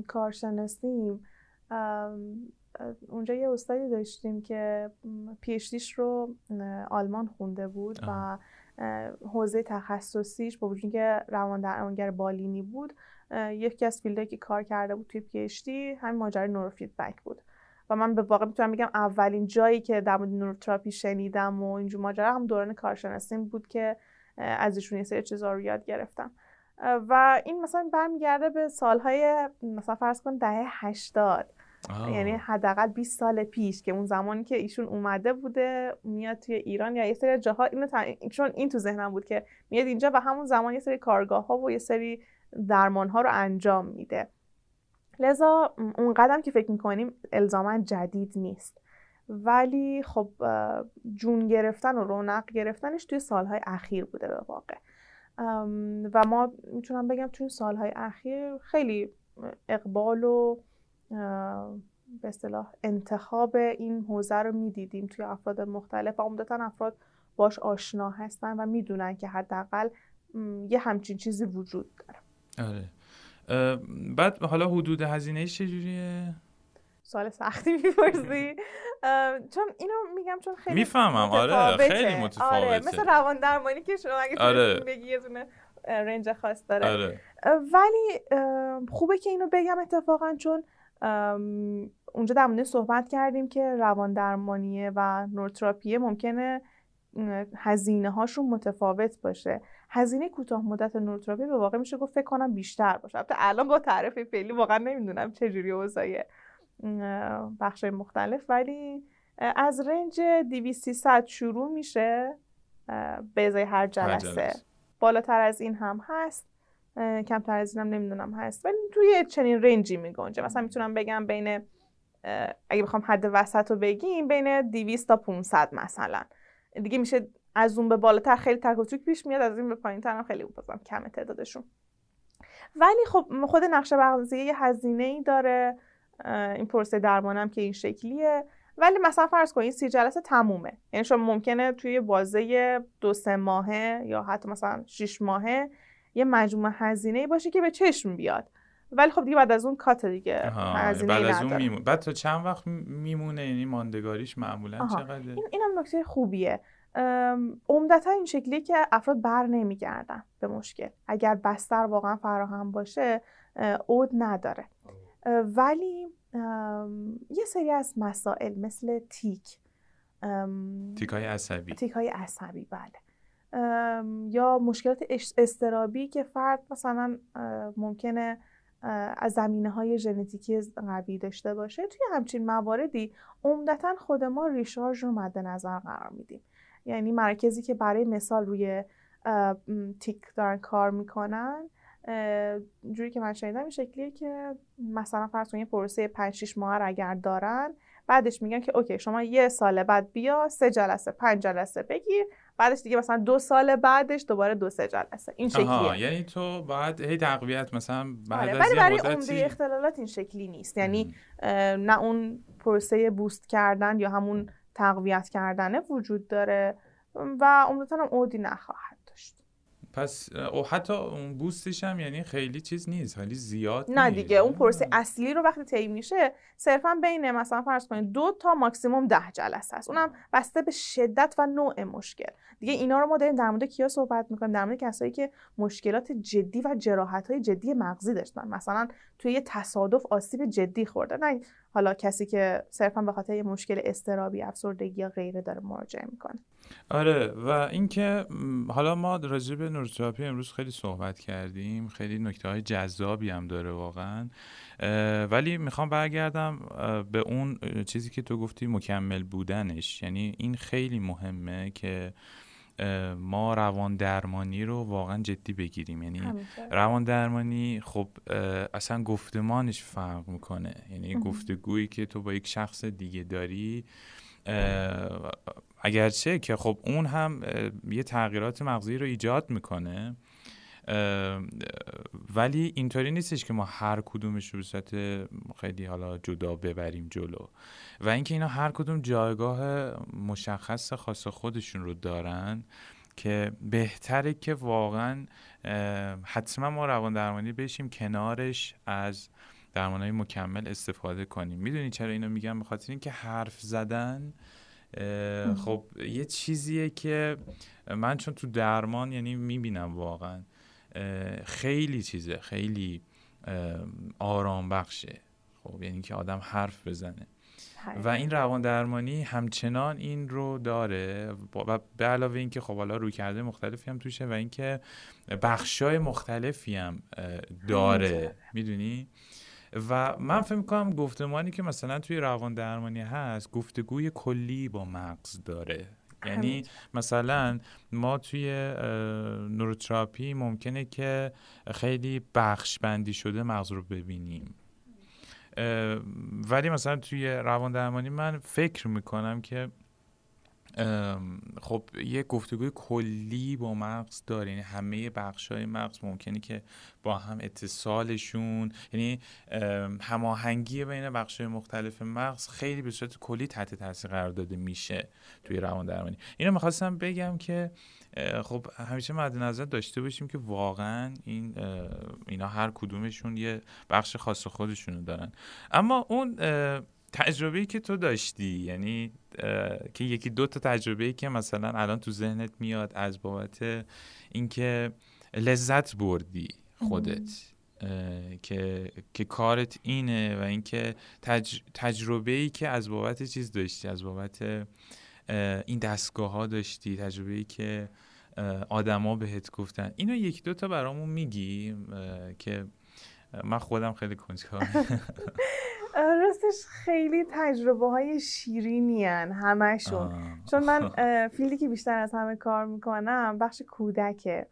کارشناسیم اونجا یه استادی داشتیم که پی اچ دیش رو آلمان خونده بود و حوزه تخصصیش با وجود اینکه روان درمانگر بالینی بود، یکی از فیلدهایی که کار کرده بود توی پی اچ دی همین ماجرای نوروفیدبک بود. و من به واقع میتونم بگم اولین جایی که در مورد نوروتراپی شنیدم و اینجور ماجرا هم دوران کارشناسیم بود که از ایشون یه سری چیزا رو یاد گرفتم. و این مثلا برمیگرده به سالهای مثلا فرض کن دهه هشتاد، یعنی حداقل بیست سال پیش که اون زمانی که ایشون اومده بوده میاد توی ایران یا یه سری جاها اینو تا... چون این تو ذهنم بود که میاد اینجا و همون زمان یه سری کارگاه‌ها و یه سری درمان‌ها رو انجام میده، لذا اون قدم که فکر می‌کنیم الزاماً جدید نیست، ولی خب جون گرفتن و رونق گرفتنش توی سالهای اخیر بوده به واقع. و ما میتونم بگم توی سالهای اخیر خیلی اقبال و به اصطلاح انتخاب این حوزه رو میدیدیم توی افراد مختلف و عمدتاً افراد باش آشنا هستن و میدونن که حداقل یه همچین چیزی وجود داره. آره. بعد حالا حدود هزینه چجوریه؟ سوال سختی میپرسی. چون اینو میگم چون خیلی میفهمم. آره خیلی متفاوته. آره مثل روان درمانی که شما اگه آره. بگی یه دونه رنج خاص داره. آره. ولی خوبه که اینو بگم اتفاقاً، چون اونجا در مورد صحبت کردیم که روان درمانیه و نوروتراپیه ممکنه هزینه هاشون متفاوت باشه. هزینه کوتاه مدت نوروتراپی به واقع میشه گفت فکر کنم بیشتر باشه. البته الان با تعریف فعلی واقعا نمیدونم چه جوری اوضاعه بخشای مختلف، ولی از رنج دویست سیصد شروع میشه به ازای هر جلسه. بالاتر از این هم هست، کمتر از اینم نمیدونم هست، ولی توی چنین رنجی میگنجه. مثلا میتونم بگم بین، اگه بخوام حد وسط رو بگیم، بین دویست تا پانصد مثلا. دیگه میشه از اون به بالاتر خیلی تک و توک پیش میاد، از این به پایین‌تر هم خیلی بازم کم تعدادشون. ولی خب خود نقشه مغزی یه هزینه‌ای داره، این پروسه درمانم که این شکلیه. ولی مثلا فرض کن این سی جلسه تمومه، یعنی شما ممکنه توی بازه دو سه ماهه یا حتی مثلا شش ماهه یه مجموعه هزینه‌ای باشه که به چشم بیاد، ولی خب دیگه بعد از اون کات دیگه هزینه‌ای نداره. بعد از اون میمونه. بعد تا چند وقت میمونه؟ یعنی ماندگاریش معمولاً چقدره؟ این اینم نکته خوبیه. عمدتاً این شکلیه که افراد بر نمیگردن به مشکل. اگر بستر واقعاً فراهم باشه عود نداره. ولی یه سری از مسائل مثل تیک، تیک‌های عصبی، تیک‌های عصبی بله، یا مشکلات اضطرابی که فرد مثلا ممکنه از زمینه‌های ژنتیکی قوی داشته باشه، توی همچین مواردی عمدتاً خود ما ریشارژ رو مد نظر قرار میدیم. یعنی مرکزی که برای مثال روی تیک دارن کار میکنن، جوری که من شنیدم این شکلیه که مثلا فرض کنید پروسه پنج شش ماه رو اگر دارن، بعدش میگن که اوکی شما یه سال بعد بیا سه جلسه پنج جلسه بگیر، بعدش دیگه مثلا دو سال بعدش دوباره دو سه جلسه. این شکلیه. آها، یعنی تو بعد هی تقویت مثلا بعد آره. از یه برای عمده اختلالات این شکلی نیست. یعنی نه اون پروسه بوست کردن یا همون تقویت کردنه وجود داره و عمدتاً هم عودی نخواهد داشت. پس او حتی اون بوستش هم یعنی خیلی چیز نیست، خیلی زیاد نه نیست. دیگه اون پروسه اصلی رو وقتی طی میشه صرفاً بین مثلا فرض کنید دو تا ماکسیموم ده جلسه است، اونم بسته به شدت و نوع مشکل. دیگه اینا رو ما داریم در مورد کیا صحبت میکنیم؟ در مورد کسایی که مشکلات جدی و جراحت‌های جدی مغزی داشتن، مثلا توی یه تصادف آسیب جدی خورده، نه حالا کسی که صرفاً به خاطر یه مشکل اضطرابی، افسردگی یا غیره داره مراجعه میکنه. آره. و اینکه حالا ما راجع به نوروتراپی امروز خیلی صحبت کردیم، خیلی نکته‌های جذابی هم داره واقعاً، ولی میخوام برگردم به اون چیزی که تو گفتی، مکمل بودنش. یعنی این خیلی مهمه که ما روان درمانی رو واقعا جدی بگیریم. یعنی روان درمانی خب اصلا گفتمانش فرق میکنه. یعنی گفتگویی که تو با یک شخص دیگه داری، اگرچه که خب اون هم یه تغییرات مغزی رو ایجاد میکنه، ولی اینطوری نیستش که ما هر کدومش رو صورت خیلی حالا جدا ببریم جلو. و اینکه اینا هر کدوم جایگاه مشخص خاص خودشون رو دارن که بهتره که واقعا حتما ما روان درمانی بشیم کنارش، از درمان‌های مکمل استفاده کنیم. میدونی چرا اینو میگم؟ به خاطر اینکه حرف زدن خب یه چیزیه که من چون تو درمان یعنی میبینم واقعا خیلی چیزه، خیلی آرام بخشه. خب یعنی که آدم حرف بزنه و این روان درمانی همچنان این رو داره، و به علاوه این که خب حالا روی کرده مختلفی هم توشه و این که بخشای مختلفی هم داره، میدونی؟ و من فکر می‌کنم گفتمانی که مثلا توی روان درمانی هست گفتگوی کلی با مغز داره. یعنی مثلا ما توی نوروتراپی ممکنه که خیلی بخش بندی شده مغز رو ببینیم، ولی مثلا توی روان درمانی من فکر میکنم که خب یه گفتگوی کلی با مغز داره. یعنی همه بخش‌های مغز ممکنه که با هم اتصالشون، یعنی هماهنگی بین بخش‌های مختلف مغز خیلی به صورت کلی تحت تاثیر قرار داده میشه توی روان درمانی. اینو می‌خواستم بگم که خب همیشه مد نظر داشته باشیم که واقعاً این اینا هر کدومشون یه بخش خاص خودشونو دارن. اما اون تجربه‌ای که تو داشتی، یعنی که یکی دو تا تجربه‌ای که مثلا الان تو ذهنت میاد از بابت اینکه لذت بردی خودت که که کارت اینه، و اینکه تج... تجربه‌ای که از بابت چیز داشتی، از بابت این دستگاه‌ها داشتی، تجربه‌ای که آدما بهت گفتن، اینو یک دو تا برامون میگی که من خودم خیلی کنجکاوم. راستش خیلی تجربه های شیرینی هن همشون. آه. چون من فیلدی که بیشتر از همه کار میکنم بخش کودکه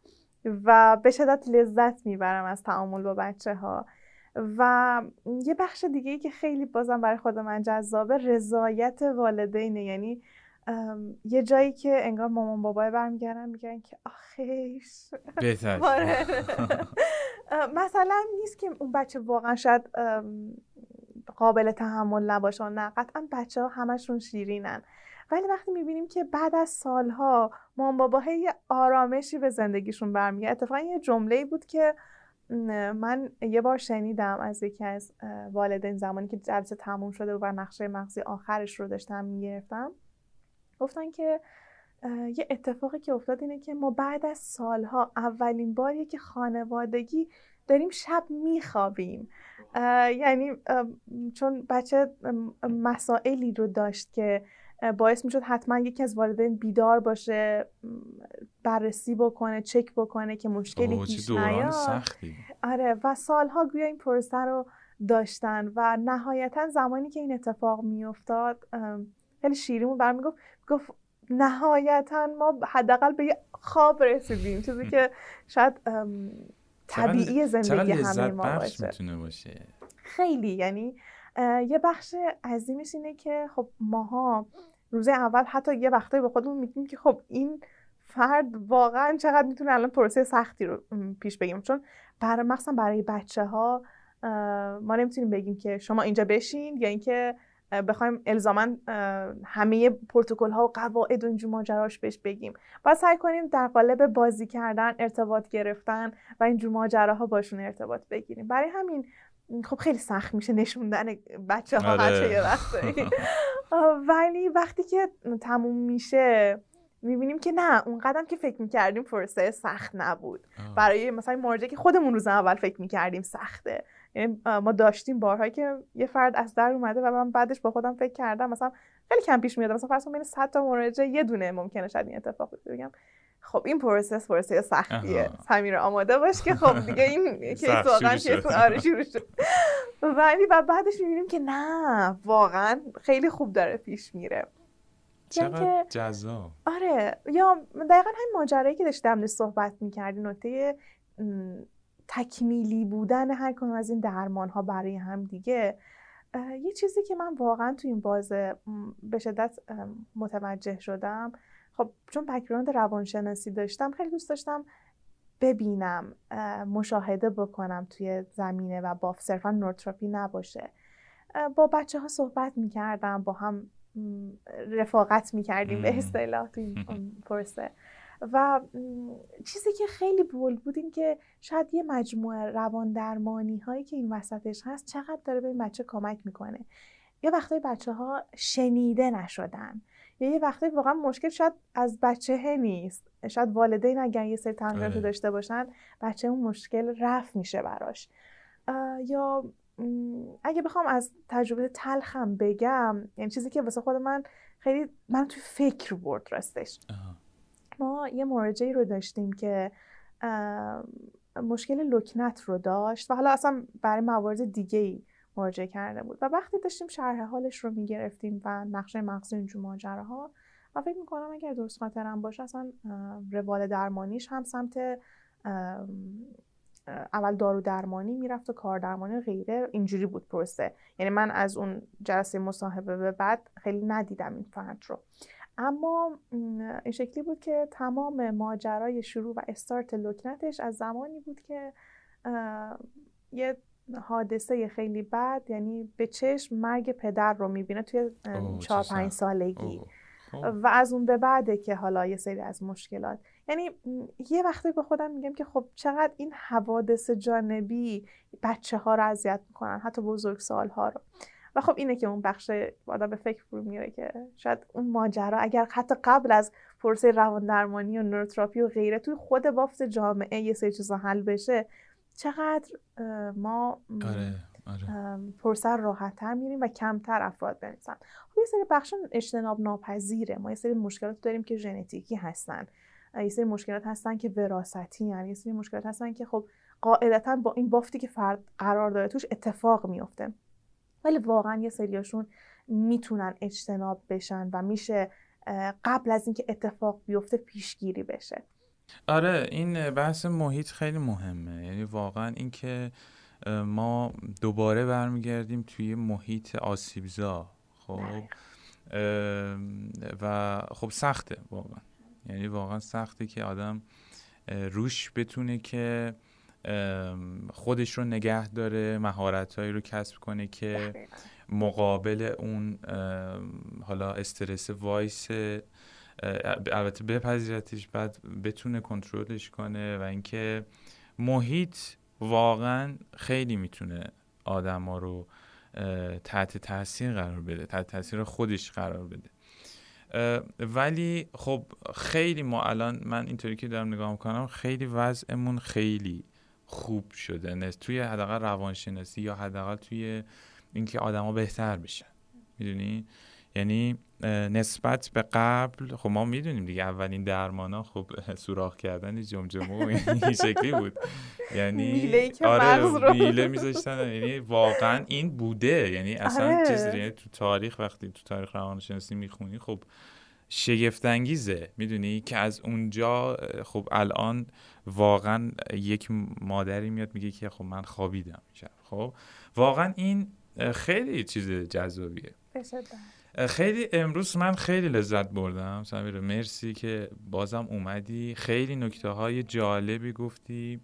و به شدت لذت میبرم از تعامل با بچه ها. و یه بخش دیگه‌ای که خیلی بازم برای خود من جذابه رضایت والدینه. یعنی یه جایی که انگار مامان بابای برمیگردن میگن که آخیش بهتر مثلا نیست که اون بچه واقعا شاید قابل تحمل نباشن، نه قطعا بچه ها همشون شیرینن، ولی وقتی میبینیم که بعد از سالها مام باباها یه آرامشی به زندگیشون برمیگرد. اتفاقا یه جمله‌ای بود که من یه بار شنیدم از یکی از والدین زمانی که جلسه تموم شده و نقشه مغزی آخرش رو داشتم میگرفتم، گفتن که یه اتفاقی که افتاد اینه که ما بعد از سالها اولین باریه که خانوادگی داریم شب میخوابیم. یعنی چون بچه مسائلی رو داشت که باعث میشد حتما یکی از والدین بیدار باشه، بررسی بکنه، چک بکنه که مشکلی پیش نیاد. آره، و سالها گویا این پروسه رو داشتن و نهایتا زمانی که این اتفاق میافتاد خیلی شیرینمون برمی گفت گفت نهایتا ما حداقل به یه خواب رسیدیم، چیزی که شاید طبیعی زندگی همه ما باشه. خیلی، یعنی یه بخش عظیمش اینه که خب ماها روز اول حتی یه وقتایی به خودمون میگیم که خب این فرد واقعا چقدر میتونه الان پروسه سختی رو پیش بگیم، چون برای مثلا برای بچه‌ها ما نمیتونیم بگیم که شما اینجا بشین یا اینکه بخوایم الزاما همه پروتکل‌ها و قواعد و اینجور ماجراش بهش بگیم. باید سعی کنیم در قالب بازی کردن، ارتباط گرفتن و اینجور ماجراها باشون ارتباط بگیریم. برای همین خب خیلی سخت میشه نشوندن بچه ها حتی یه وقتی، ولی وقتی که تموم میشه میبینیم که نه، اونقدر که فکر میکردیم پروسه سخت نبود. آه. برای مثلا مراجعه که خودمون روز اول فکر میکردیم سخته، یعنی ما داشتیم بارهایی که یه فرد از در اومده و من بعدش با خودم فکر کردم مثلا خیلی کم پیش میاد، مثلا فرض کن بین صد تا مراجعه یه دونه ممکنه شاید این اتفاق بیفته، بگم خب این پروسس پروسه سختیه، سمیره آماده باش که خب دیگه این کیس واقعا کیس آره شروع شد. ولی و بعدش میبینیم که نه، واقعا خیلی خوب داره پیش میره. چقدر جذاب. آره، یا دقیقا همین ماجرایی که داشتم صحبت میکردی، نکته تکمیلی بودن هر کدوم از این درمان ها برای هم دیگه، یه چیزی که من واقعا تو این بازه به شدت متوجه شدم، خب چون بک‌گراند روانشناسی داشتم خیلی دوست داشتم ببینم، مشاهده بکنم توی زمینه و با صرفا نوروتراپی نباشه. با بچه ها صحبت میکردم، با هم رفاقت میکردیم به اصطلاح توی پروسه، و چیزی که خیلی بولد بود این که شاید یه مجموعه روان درمانی هایی که این وسطش هست چقدر داره به این بچه کمک میکنه. یه وقتای بچه ها شنیده نشدن، یا یه وقتی واقعا مشکل شاید از بچه نیست، شاید والدین اگر یه سری تمرینات داشته باشن بچه اون مشکل رفع میشه براش. یا اگه بخوام از تجربه تلخم بگم، یعنی چیزی که واسه خود من خیلی من توی فکر برد راستش. آه. ما یه مراجعی رو داشتیم که مشکل لکنت رو داشت و حالا اصلا برای موارد دیگه‌ای مراجعه کرده بود، و وقتی داشتیم شرح حالش رو میگرفتیم و نقشه مغزی اینجور ماجراها، من فکر میکنم اگر درست خاطرم باشه اصلا روال درمانیش هم سمت اول دارو درمانی میرفت و کار درمانی و غیره، اینجوری بود پروسه. یعنی من از اون جلسه مصاحبه به بعد خیلی ندیدم این فرد رو، اما این شکلی بود که تمام ماجرای شروع و استارت لکنتش از زمانی بود که یه حادثه خیلی بد، یعنی به چشم مرگ پدر رو میبینه توی چهار پنج سالگی. اوه. اوه. و از اون به بعده که حالا یه سری از مشکلات، یعنی یه وقتی به خودم میگم که خب چقدر این حوادث جانبی بچه ها رو اذیت میکنن، حتی بزرگ سال ها رو. و خب اینه که اون بخش آدم به فکر فرو میره که شاید اون ماجرا اگر حتی قبل از پروسه روان درمانی و نوروتراپی و غیره توی خود بافت جامعه یه سری چیزا حل بشه، چقدر ما آره، آره. پرسر راحت‌تر میریم و کمتر افراد بنویسن. خب یه سری بخش اجتناب ناپذیره، ما یه سری مشکلات داریم که ژنتیکی هستن، یه سری مشکلات هستن که وراثتی، یعنی یه سری مشکلات هستن که خب قاعدتاً با این بافتی که فرد قرار داره توش اتفاق میفته، ولی واقعاً یه سریاشون میتونن اجتناب بشن و میشه قبل از اینکه اتفاق بیفته پیشگیری بشه. آره، این بحث محیط خیلی مهمه، یعنی واقعا این که ما دوباره برمیگردیم توی محیط آسیبزا. خب و خب سخته واقعا، یعنی واقعا سخته که آدم روش بتونه که خودش رو نگه داره، مهارت‌هایی رو کسب کنه که مقابل اون حالا استرس وایسه، البته بپذیرتش، بعد بتونه کنترلش کنه. و اینکه محیط واقعا خیلی میتونه آدما رو تحت تاثیر قرار بده، تحت تاثیر خودش قرار بده. ولی خب خیلی ما الان، من اینطوری که دارم نگاه میکنم، خیلی وضعمون خیلی خوب شده توی حداقل روانشناسی، یا حداقل توی اینکه آدما بهتر بشن، میدونی؟ یعنی نسبت به قبل خب ما میدونیم دیگه، اولین درمانا خب سوراخ کردن جمجمه و این شکلی بود، یعنی میله که آره میله میذاشتن، یعنی واقعا این بوده، یعنی اصلا آره. چیزی یعنی تو تاریخ وقتی تو تاریخ روانشناسی میخونی خب شگفت انگیزه، میدونی که از اونجا خب الان واقعا یک مادری میاد میگه که خب من خوابیدم میشم، خب واقعا این خیلی چیز جذابیه. خیلی امروز من خیلی لذت بردم سمیره، مرسی که بازم اومدی، خیلی نکته های جالبی گفتی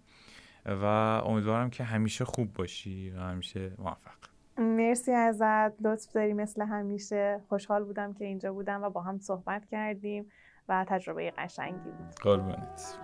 و امیدوارم که همیشه خوب باشی و همیشه موفق. مرسی ازت، لطف داری مثل همیشه، خوشحال بودم که اینجا بودم و با هم صحبت کردیم و تجربه قشنگی بود. قربونت.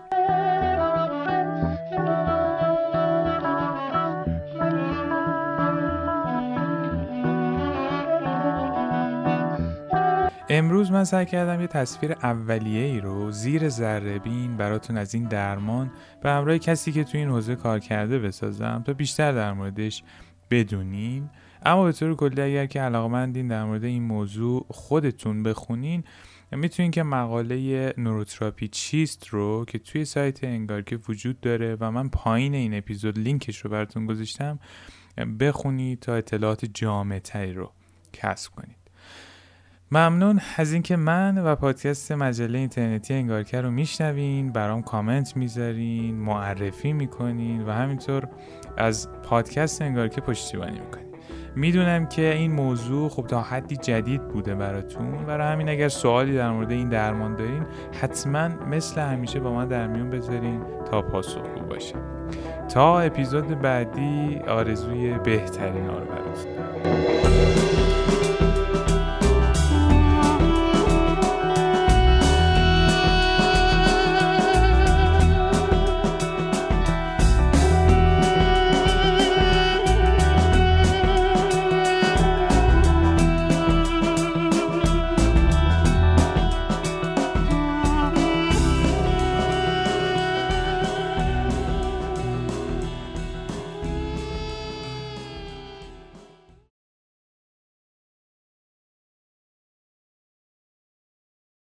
امروز من سعی کردم یه تصویر اولیه‌ای رو زیر ذره بین براتون از این درمان به همراه کسی که تو این حوزه کار کرده بسازم تا بیشتر در موردش بدونین. اما به طور کلی اگر که علاقه‌مندین در مورد این موضوع خودتون بخونین، میتونین که مقاله نوروتراپی چیست رو که توی سایت انگارکه وجود داره و من پایین این اپیزود لینکش رو براتون گذاشتم بخونید تا اطلاعات جامع‌تری رو کسب کنید. ممنون از اینکه من و پادکست مجله اینترنتی انگارکه رو میشنوین، برام کامنت میذارین، معرفی میکنین و همینطور از پادکست انگارکه پشتیبانی میکنین. میدونم که این موضوع خب تا حدی جدید بوده براتون، برای همین اگر سوالی در مورد این درمان دارین حتما مثل همیشه با من در میون بذارین تا پاسخ خوب باشه. تا اپیزود بعدی آرزوی بهترین ها رو براتون.